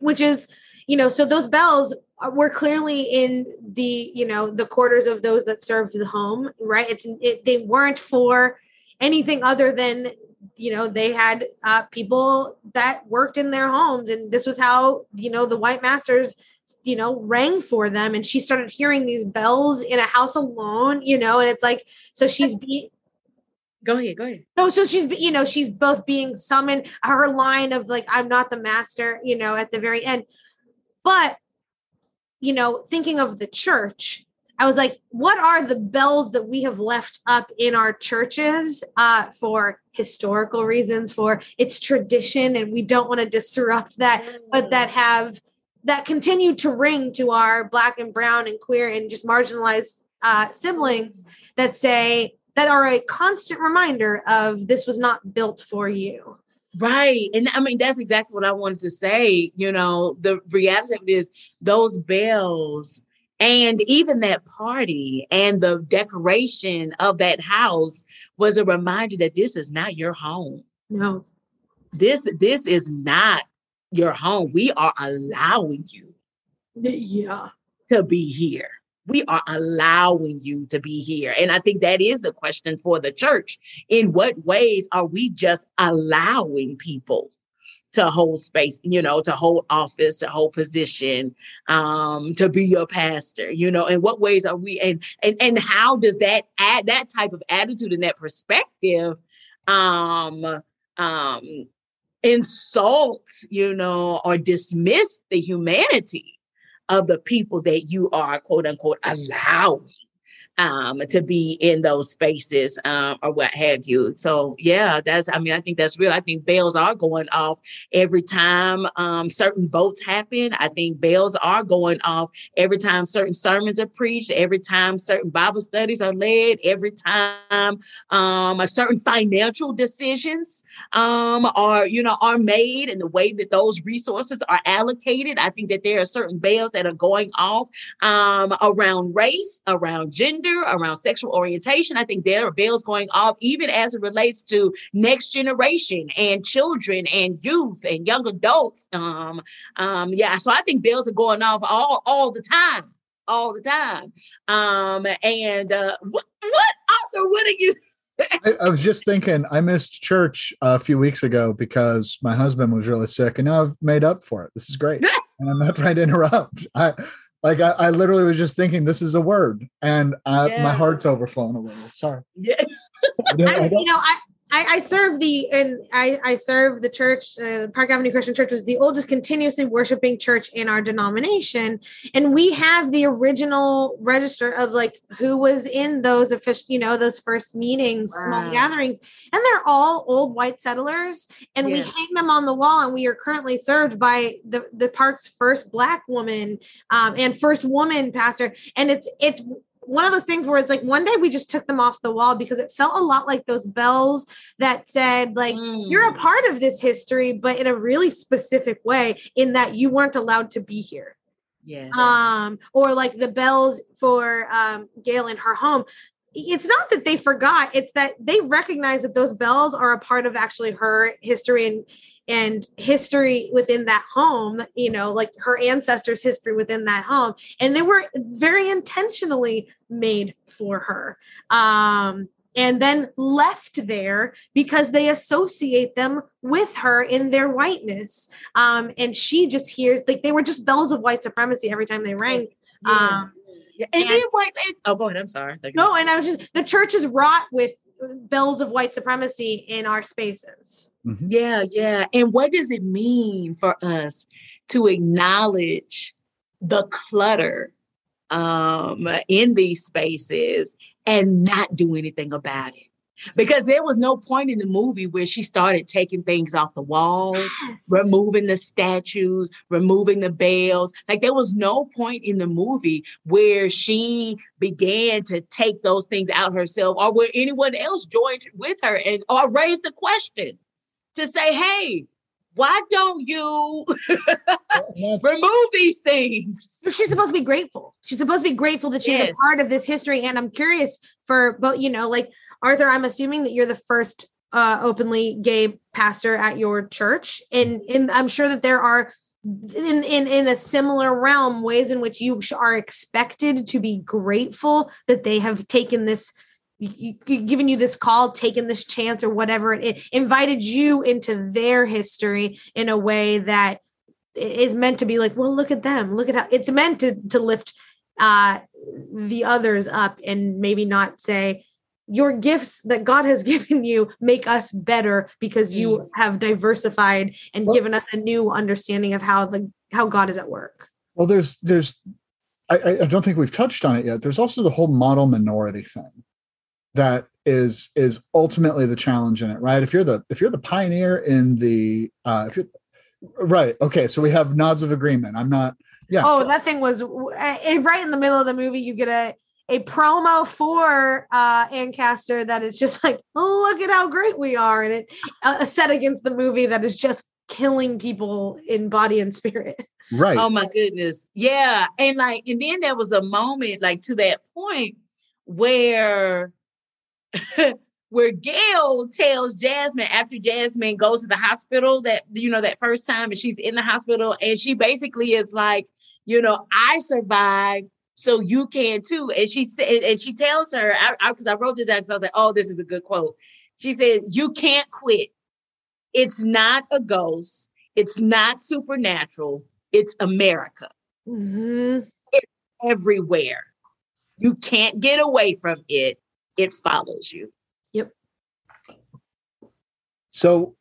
which is, you know, so those bells. We're clearly in the, you know, the quarters of those that served the home, right? It's it, they weren't for anything other than, you know, they had uh, people that worked in their homes, and this was how, you know, the white masters, you know, rang for them. And she started hearing these bells in a house alone, you know, and it's like, so she's being. Go ahead, go ahead. No, so she's, you know, she's both being summoned, her line of like, I'm not the master, you know, at the very end. But you know, thinking of the church, I was like, what are the bells that we have left up in our churches uh, for historical reasons, for its tradition, and we don't want to disrupt that, but that have, that continue to ring to our Black and brown and queer and just marginalized uh, siblings that say, that are a constant reminder of this was not built for you. Right. And I mean, that's exactly what I wanted to say. You know, the reality of it is those bells and even that party and the decoration of that house was a reminder that this is not your home. No, this this is not your home. We are allowing you yeah. to be here. We are allowing you to be here. And I think that is the question for the church. In what ways are we just allowing people to hold space, you know, to hold office, to hold position, um, to be your pastor, you know, in what ways are we, and, and, and how does that add that type of attitude and that perspective, um, um, insult, you know, or dismiss the humanity of the people that you are, quote unquote, allowing um, to be in those spaces um, or what have you. So, yeah, that's, I mean, I think that's real. I think bells are going off every time um, certain votes happen. I think bells are going off every time certain sermons are preached, every time certain Bible studies are led, every time um, a certain financial decisions um, are, you know, are made, and the way that those resources are allocated. I think that there are certain bells that are going off um, around race, around gender, around sexual orientation. I think there are bells going off even as it relates to next generation and children and youth and young adults. Um, um, yeah, so I think bells are going off all all the time, all the time. Um, and uh, what, what, Arthur, what are you... I, I was just thinking, I missed church a few weeks ago because my husband was really sick, and now I've made up for it. This is great. And I'm not trying to interrupt. I like, I, I literally was just thinking, this is a word, and I, yeah. my heart's overflowing a little. Sorry. Yeah. I don't, I don't. You know, I, I, I serve the, and I, I serve the church, uh, Park Avenue Christian Church was the oldest continuously worshiping church in our denomination. And we have the original register of like who was in those official, you know, those first meetings, wow. small gatherings, and they're all old white settlers, and yeah. we hang them on the wall. And we are currently served by the, the park's first Black woman um, and first woman pastor. And it's, it's, one of those things where it's like one day we just took them off the wall because it felt a lot like those bells that said like, mm. you're a part of this history, but in a really specific way in that you weren't allowed to be here. Yeah. Um, or like the bells for um, Gail in her home. It's not that they forgot. It's that they recognize that those bells are a part of actually her history and, and history within that home, you know, like her ancestors' history within that home. And they were very intentionally made for her um, and then left there because they associate them with her in their whiteness. Um, and she just hears, like they were just bells of white supremacy every time they rang. Yeah. Um, yeah. And, and then white, and, oh, go ahead, I'm sorry. No, and I was just, the church is wrought with bells of white supremacy in our spaces. Mm-hmm. Yeah, yeah. And what does it mean for us to acknowledge the clutter um, in these spaces and not do anything about it? Because there was no point in the movie where she started taking things off the walls, removing the statues, removing the bells. Like there was no point in the movie where she began to take those things out herself or where anyone else joined with her and or raised the question to say, hey, why don't you remove these things? She's supposed to be grateful. She's supposed to be grateful that she's yes. a part of this history. And I'm curious for, but you know, like, Arthur, I'm assuming that you're the first uh, openly gay pastor at your church. And, and I'm sure that there are, in, in, in a similar realm, ways in which you are expected to be grateful that they have taken this, given you this call, taken this chance or whatever, it, it invited you into their history in a way that is meant to be like, well, look at them. Look at how it's meant to, to lift uh, the others up and maybe not say, your gifts that God has given you make us better because you have diversified and well, given us a new understanding of how the how God is at work. Well, there's there's I, I don't think we've touched on it yet. There's also the whole model minority thing that is is ultimately the challenge in it, right? If you're the if you're the pioneer in the uh, if you're, right, okay, so we have nods of agreement. I'm not, yeah. Oh, that thing was right in the middle of the movie. You get a. a promo for uh, Ancaster that it's just like, look at how great we are. And it uh, set against the movie that is just killing people in body and spirit. Right. Oh my goodness. Yeah. And like, and then there was a moment like to that point where, where Gail tells Jasmine after Jasmine goes to the hospital that, you know, that first time and she's in the hospital and she basically is like, you know, I survived. So you can too. And she said, and she tells her, because I, I, I wrote this down because I was like, oh, this is a good quote. She said, you can't quit. It's not a ghost. It's not supernatural. It's America. Mm-hmm. It's everywhere. You can't get away from it. It follows you. Yep. So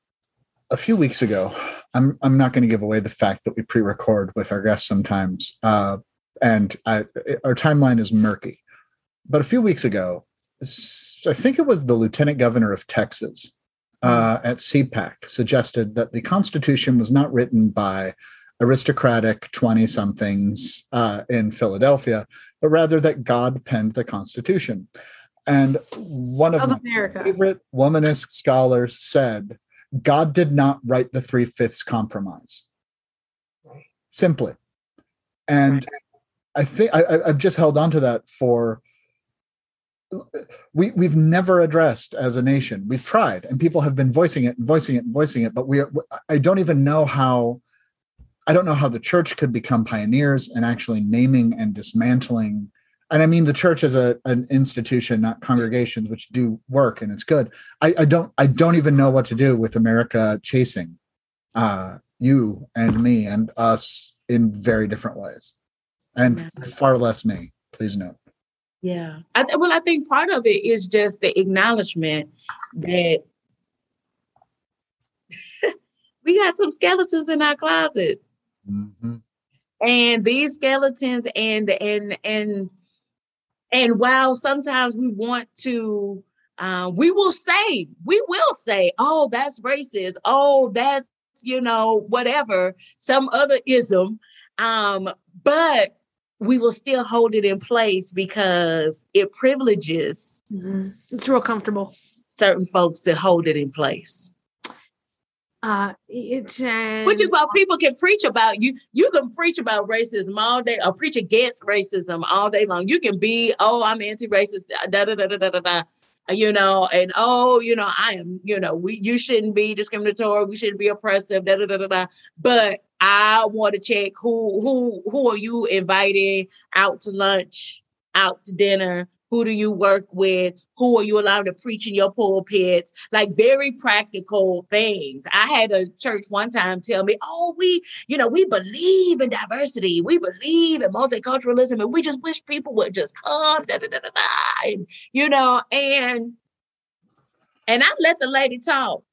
a few weeks ago, I'm I'm not going to give away the fact that we pre-record with our guests sometimes, uh, and I, our timeline is murky, But a few weeks ago, I think it was the Lieutenant Governor of Texas uh, at CPAC suggested that the Constitution was not written by aristocratic twenty-somethings uh, in Philadelphia, but rather that God penned the Constitution. And one of, of my America. favorite womanist scholars said, God did not write the Three-Fifths Compromise. Simply. And I think I, I've just held on to that for... We, we've never addressed as a nation. We've tried, and people have been voicing it and voicing it and voicing it, but we are, I don't even know how... I don't know how the church could become pioneers in actually naming and dismantling. And I mean, the church is a, an institution, not congregations, which do work and it's good. I, I don't, I don't even know what to do with America chasing uh, you and me and us in very different ways, and yeah. far less me, please note. Yeah. I th- well, I think part of it is just the acknowledgement that we got some skeletons in our closet. Mm-hmm. And these skeletons and and and and while sometimes we want to uh, we will say we will say oh, that's racist, oh, that's, you know, whatever, some other ism, um, but we will still hold it in place because it privileges mm-hmm. it's real comfortable certain folks to hold it in place. Uh, it's, uh, Which is why people can preach about you. You can preach about racism all day, or preach against racism all day long. You can be, oh, I'm anti-racist, da da da da da da, da you know, and oh, you know, I am, you know, we you shouldn't be discriminatory, we shouldn't be oppressive, da da da da da. But I want to check who who who are you inviting out to lunch, out to dinner. Who do you work with? Who are you allowed to preach in your pulpits? Like very practical things. I had a church one time tell me, oh, we, you know, we believe in diversity. We believe in multiculturalism. And we just wish people would just come, da, da, da, da, da, and, you know, and, and I let the lady talk.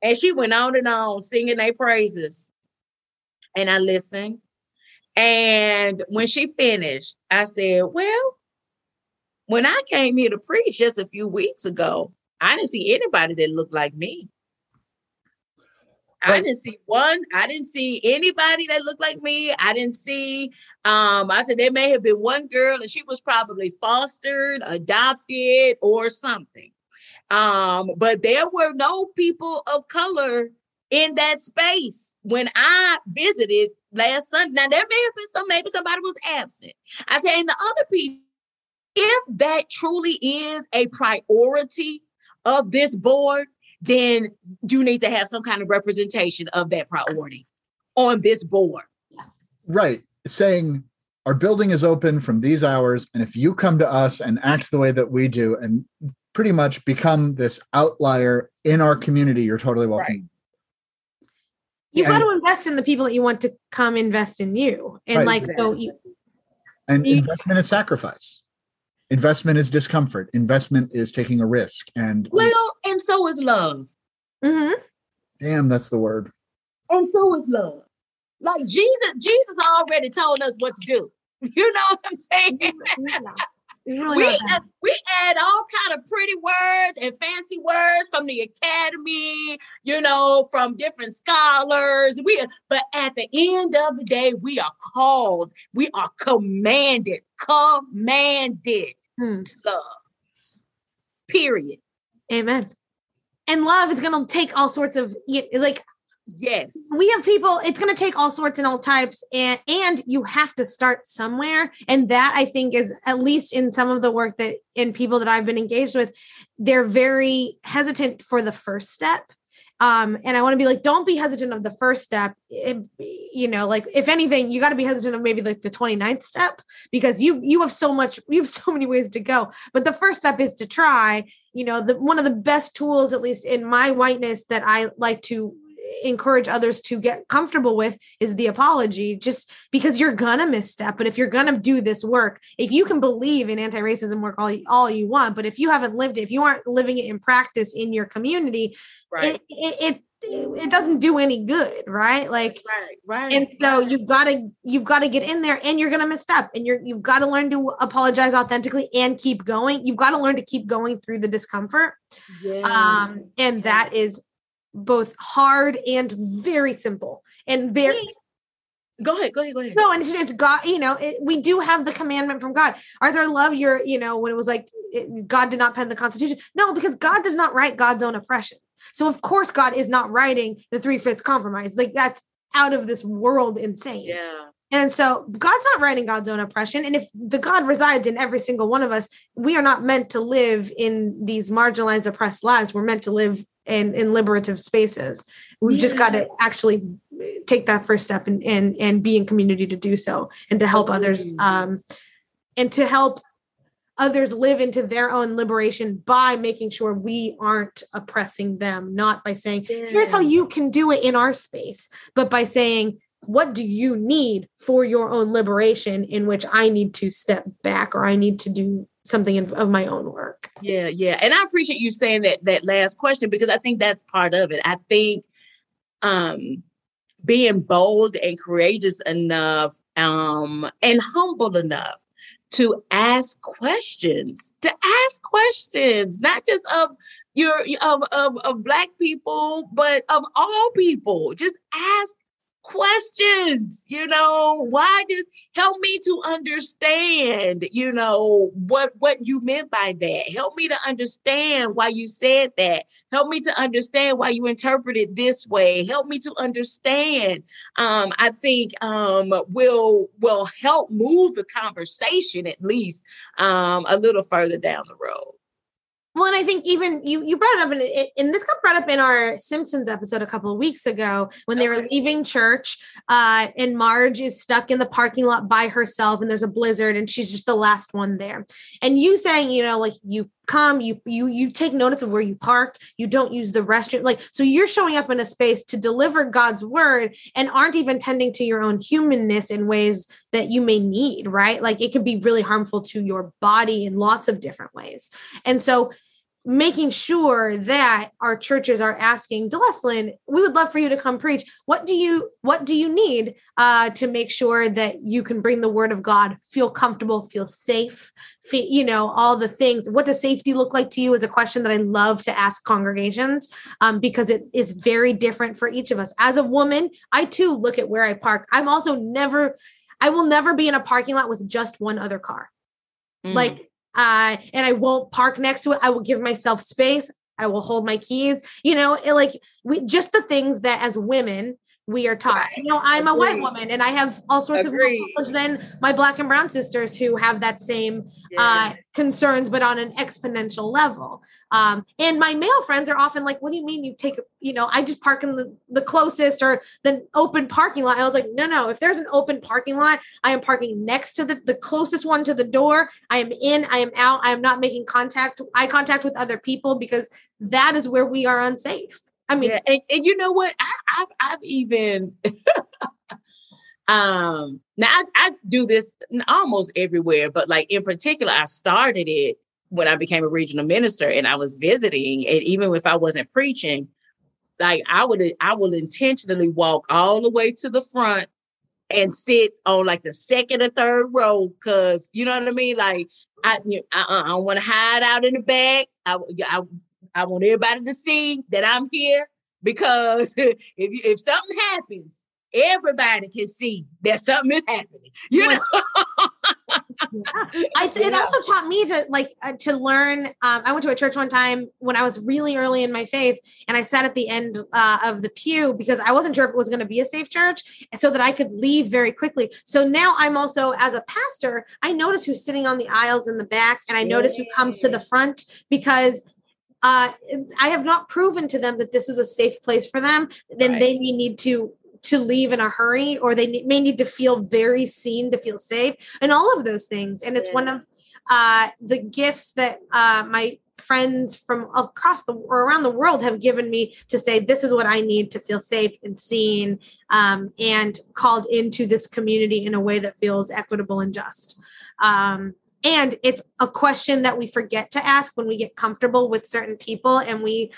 And she went on and on singing their praises. And I listened. And when she finished, I said, well, when I came here to preach just a few weeks ago, I didn't see anybody that looked like me. Right. I didn't see one. I didn't see anybody that looked like me. I didn't see, um, I said, there may have been one girl and she was probably fostered, adopted, or something. Um, but there were no people of color in that space when I visited last Sunday. Now, there may have been some, maybe somebody was absent. I said, and the other people, if that truly is a priority of this board, then you need to have some kind of representation of that priority on this board. Right. Saying our building is open from these hours, and if you come to us and act the way that we do and pretty much become this outlier in our community, you're totally welcome. Right. You've and, got to invest in the people that you want to come invest in you. And right, like, exactly. so you, and you, investment is sacrifice. Investment is discomfort. Investment is taking a risk. And well, and so is love. Mm-hmm. Damn, that's the word. And so is love. Like Jesus, Jesus already told us what to do. You know what I'm saying? Really we, uh, we add all kind of pretty words and fancy words from the academy, you know, from different scholars. We, but at the end of the day, we are called, we are commanded, commanded hmm. to love. Period. Amen. And love is going to take all sorts of, like, yes, we have people, it's going to take all sorts and all types, and, and you have to start somewhere. And that I think is, at least in some of the work that in people that I've been engaged with, they're very hesitant for the first step. Um, and I want to be like, don't be hesitant of the first step. It, you know, like if anything, you got to be hesitant of maybe like the twenty-ninth step, because you, you have so much, you have so many ways to go, but the first step is to try, you know, the, one of the best tools, at least in my whiteness, that I like to encourage others to get comfortable with is the apology, just because you're going to misstep. But if you're going to do this work, if you can believe in anti-racism work all, all you want, but if you haven't lived it, if you aren't living it in practice in your community, right. it, it, it it doesn't do any good, right? Like, right, right. And so you've got to, you've got to get in there, and you're going to miss up, and you're, you've got to learn to apologize authentically and keep going. You've got to learn to keep going through the discomfort. Yeah. Um, and that is both hard and very simple and very. Go ahead, go ahead, go ahead. No, and it's, it's God, you know, it, we do have the commandment from God. Arthur, I love your, you know, when it was like, it, God did not pen the Constitution. No, because God does not write God's own oppression. So of course, God is not writing the three-fifths compromise. Like, that's out of this world insane. Yeah. And so God's not writing God's own oppression. And if the God resides in every single one of us, we are not meant to live in these marginalized, oppressed lives. We're meant to live in, in liberative spaces. We've yeah. just got to actually take that first step and, and, and be in community to do so, and to help others, um, and to help others live into their own liberation by making sure we aren't oppressing them, not by saying, yeah. here's how you can do it in our space, but by saying, what do you need for your own liberation, in which I need to step back, or I need to do something in, of my own work. Yeah. Yeah. And I appreciate you saying that, that last question, because I think that's part of it. I think, um, being bold and courageous enough, um, and humble enough to ask questions, to ask questions, not just of your, of, of, of Black people, but of all people. Just ask questions, you know, why just help me to understand, you know, what, what you meant by that. Help me to understand why you said that. Help me to understand why you interpreted this way. Help me to understand. Um, I think um, will, will help move the conversation at least um, a little further down the road. Well, and I think even you, you brought it up, in, in, and this got brought up in our Simpsons episode a couple of weeks ago when they okay. were leaving church, uh, and Marge is stuck in the parking lot by herself, and there's a blizzard, and she's just the last one there. And you saying, you know, like, you come, you you you take notice of where you park, you don't use the restroom, like, so you're showing up in a space to deliver God's word, and aren't even tending to your own humanness in ways that you may need, right? Like, it could be really harmful to your body in lots of different ways. And so making sure that our churches are asking, DeLesslin, we would love for you to come preach. What do you, what do you need uh, to make sure that you can bring the word of God, feel comfortable, feel safe, feel, you know, all the things. What does safety look like to you is a question that I love to ask congregations, um, because it is very different for each of us. As a woman, I too look at where I park. I'm also never, I will never be in a parking lot with just one other car. Mm. Like, Uh, and I won't park next to it. I will give myself space. I will hold my keys. You know, it, like we, just the things that as women we are taught. Right. You know, I'm Agreed. a white woman, and I have all sorts Agreed. of more knowledge than my Black and brown sisters who have that same yeah. uh, concerns, but on an exponential level. Um, and my male friends are often like, "What do you mean you take? A, you know, I just park in the, the closest or the open parking lot." I was like, "No, no. If there's an open parking lot, I am parking next to the the closest one to the door. I am in. I am out. I am not making contact, eye contact with other people, because that is where we are unsafe." I mean, yeah, and, and you know what? I, I've I've even um now I, I do this almost everywhere, but like in particular, I started it when I became a regional minister and I was visiting, and even if I wasn't preaching, like I would I will intentionally walk all the way to the front and sit on like the second or third row, because you know what I mean. Like I you know, I, I don't want to hide out in the back. I I. I want everybody to see that I'm here, because if you, if something happens, everybody can see that something is happening. You know, yeah. I th- it also taught me to like uh, to learn. Um, I went to a church one time when I was really early in my faith, and I sat at the end uh, of the pew because I wasn't sure if it was going to be a safe church, so that I could leave very quickly. So now I'm also, as a pastor, I notice who's sitting on the aisles in the back, and I yeah. notice who comes to the front, because. Uh, I have not proven to them that this is a safe place for them. Then right. they may need to, to leave in a hurry, or they may need to feel very seen to feel safe, and all of those things. And it's yeah. one of uh, the gifts that uh, my friends from across the or around the world have given me, to say, this is what I need to feel safe and seen, um, and called into this community in a way that feels equitable and just. Um, And it's a question that we forget to ask when we get comfortable with certain people, and we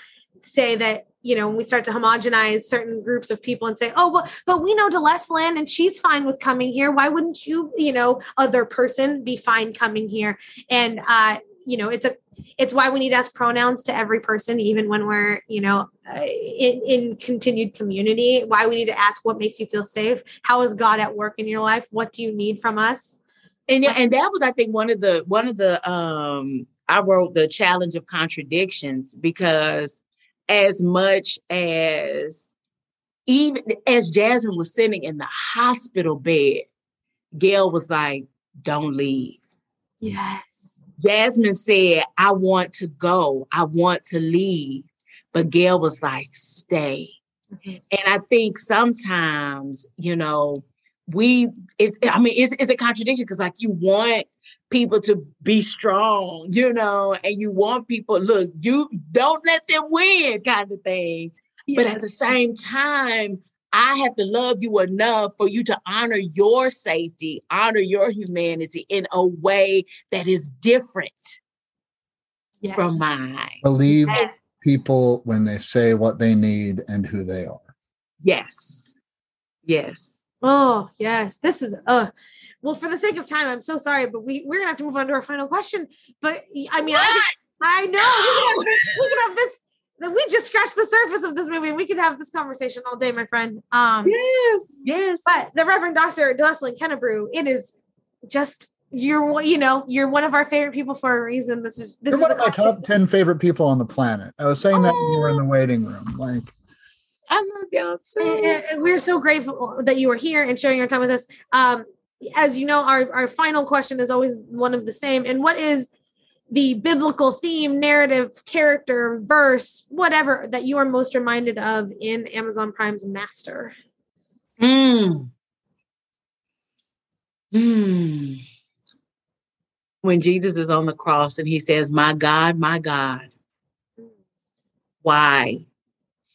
say that, you know, we start to homogenize certain groups of people and say, oh, well, but we know DeLesslin and she's fine with coming here. Why wouldn't you, you know, other person be fine coming here? And, uh, you know, it's a, it's why we need to ask pronouns to every person, even when we're, you know, in, in continued community, why we need to ask what makes you feel safe. How is God at work in your life? What do you need from us? And, and that was, I think, one of the, one of the, um, I wrote the challenge of contradictions, because as much as even as Jasmine was sitting in the hospital bed, Gail was like, don't leave. Yes. Jasmine said, I want to go. I want to leave. But Gail was like, stay. Okay. And I think sometimes, you know, we, it's, I mean, it's, it's a contradiction, because like you want people to be strong, you know, and you want people, look, you don't let them win kind of thing. Yes. But at the same time, I have to love you enough for you to honor your safety, honor your humanity in a way that is different yes. from mine. Believe yes. people when they say what they need and who they are. Yes. Yes. Oh, yes. This is, uh, well, for the sake of time, I'm so sorry, but we, we're going to have to move on to our final question. But I mean, I, I know no! we could have this, we just scratched the surface of this movie. We could have this conversation all day, my friend. Um, yes, yes. But the Reverend Doctor DeLesslin Kennebrew, it is just, you're, you know, you're one of our favorite people for a reason. This is, this you're is one of my top ten favorite people on the planet. I was saying oh. that when you were in the waiting room, like. I love y'all too. We're so grateful that you are here and sharing your time with us. Um, as you know, our, our final question is always one of the same. And what is the biblical theme, narrative, character, verse, whatever that you are most reminded of in Amazon Prime's Master? Mm. Mm. When Jesus is on the cross and he says, my God, my God, why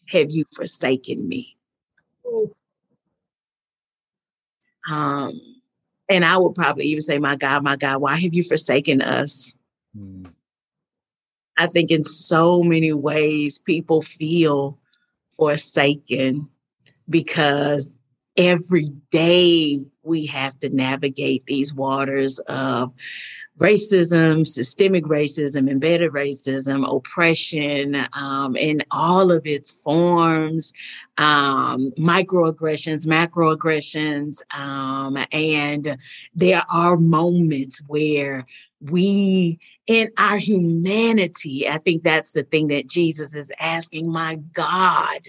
have you forsaken me? Um, and I would probably even say, my God, my God, why have you forsaken us? Mm. I think in so many ways, people feel forsaken because every day we have to navigate these waters of racism, systemic racism, embedded racism, oppression, um, in all of its forms, um, microaggressions, macroaggressions. Um, and there are moments where we, in our humanity, I think that's the thing that Jesus is asking, my God,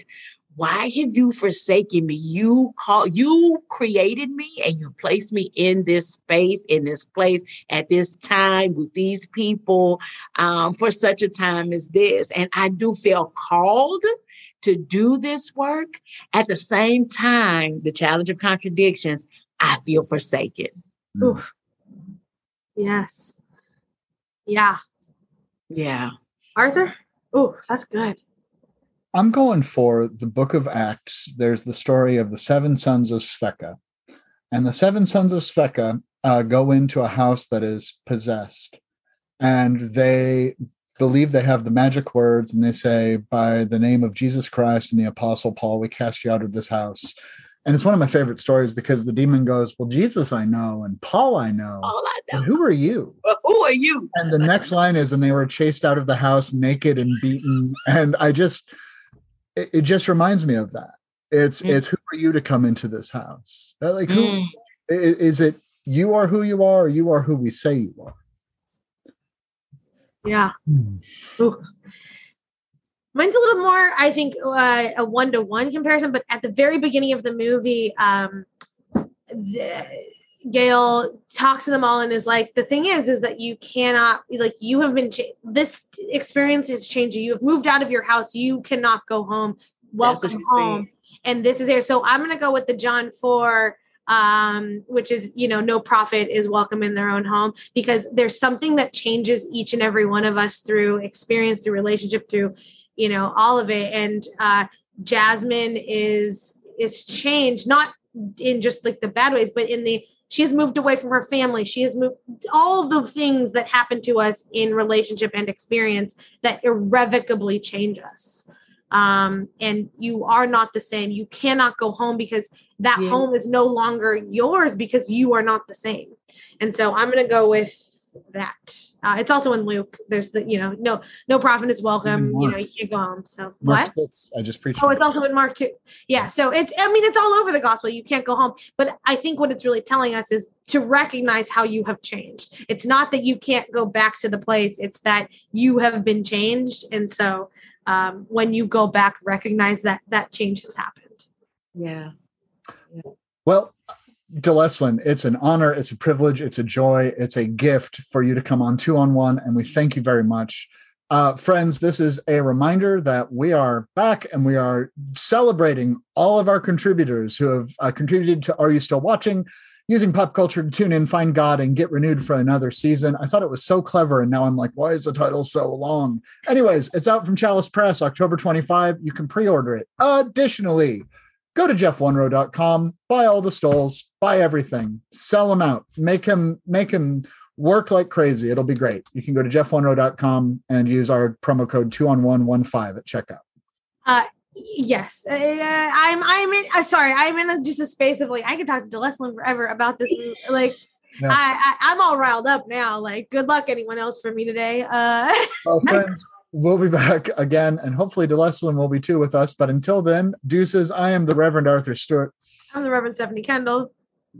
why have you forsaken me? You call, you created me and you placed me in this space, in this place, at this time with these people, um, for such a time as this. And I do feel called to do this work. At the same time, the challenge of contradictions, I feel forsaken. Oof. Yes. Yeah. Yeah. Arthur? Oh, that's good. I'm going for the book of Acts. There's the story of the seven sons of Sveka. And the seven sons of Sveka uh, go into a house that is possessed. And they believe they have the magic words. And they say, by the name of Jesus Christ and the Apostle Paul, we cast you out of this house. And it's one of my favorite stories because the demon goes, well, Jesus I know, and Paul I know. All I know. But who are you? Well, who are you? And the next line is, and they were chased out of the house naked and beaten. And I just... it just reminds me of that. It's mm. it's who are you to come into this house? Like who mm. is it? You are who you are. Or you are who we say you are. Yeah. Mm. Mine's a little more, I think, uh, a one-to-one comparison. But at the very beginning of the movie, um, the, Gail talks to them all and is like, the thing is, is that you cannot, like, you have been, cha- this experience has changed you. You have moved out of your house. You cannot go home. Welcome home. Saying. And this is here. So I'm going to go with the John four, um, which is, you know, no prophet is welcome in their own home, because there's something that changes each and every one of us through experience, through relationship, through, you know, all of it. And uh, Jasmine is, is changed, not in just like the bad ways, but in the, she has moved away from her family. She has moved all the things that happen to us in relationship and experience that irrevocably change us. Um, and you are not the same. You cannot go home because that yeah. home is no longer yours because you are not the same. And so I'm going to go with that. Uh, it's also in Luke. There's the, you know, no, no prophet is welcome. You know, you can't go home. So Mark what? six, I just preached. Oh, it's also in Mark two. Yeah. So it's, I mean, it's all over the gospel. You can't go home. But I think what it's really telling us is to recognize how you have changed. It's not that you can't go back to the place. It's that you have been changed. And so um, when you go back, recognize that that change has happened. Yeah. yeah. Well, DeLesslin, it's an honor, it's a privilege, it's a joy, it's a gift for you to come on Two on One, and we thank you very much. Uh, friends, this is a reminder that we are back and we are celebrating all of our contributors who have uh, contributed to Are You Still Watching? Using pop culture to tune in, find God, and get renewed for another season. I thought it was so clever, and now I'm like, why is the title so long? Anyways, it's out from Chalice Press, October twenty-fifth. You can pre-order it. Additionally, go to jeff wunrow dot com, buy all the stoles, buy everything, sell them out, make him, make him work like crazy. It'll be great. You can go to jeff wunrow dot com and use our promo code two on one one five at checkout. Uh, yes. Uh, I'm, I'm in, uh, sorry, I'm in a, just a space of like, I could talk to DeLesslin forever about this. Like, no. I, I, I'm all riled up now. Like, good luck anyone else for me today. Uh, oh, friends. We'll be back again, and hopefully DeLesslin will be too with us. But until then, deuces. I am the Reverend Arthur Stewart. I'm the Reverend Stephanie Kendall.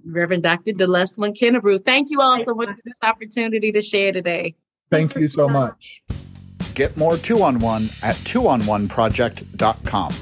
Reverend Doctor DeLesslin Kennebrew. Thank you all so much for this opportunity to share today. Thank you so much. Get more Two on One at two on one project dot com.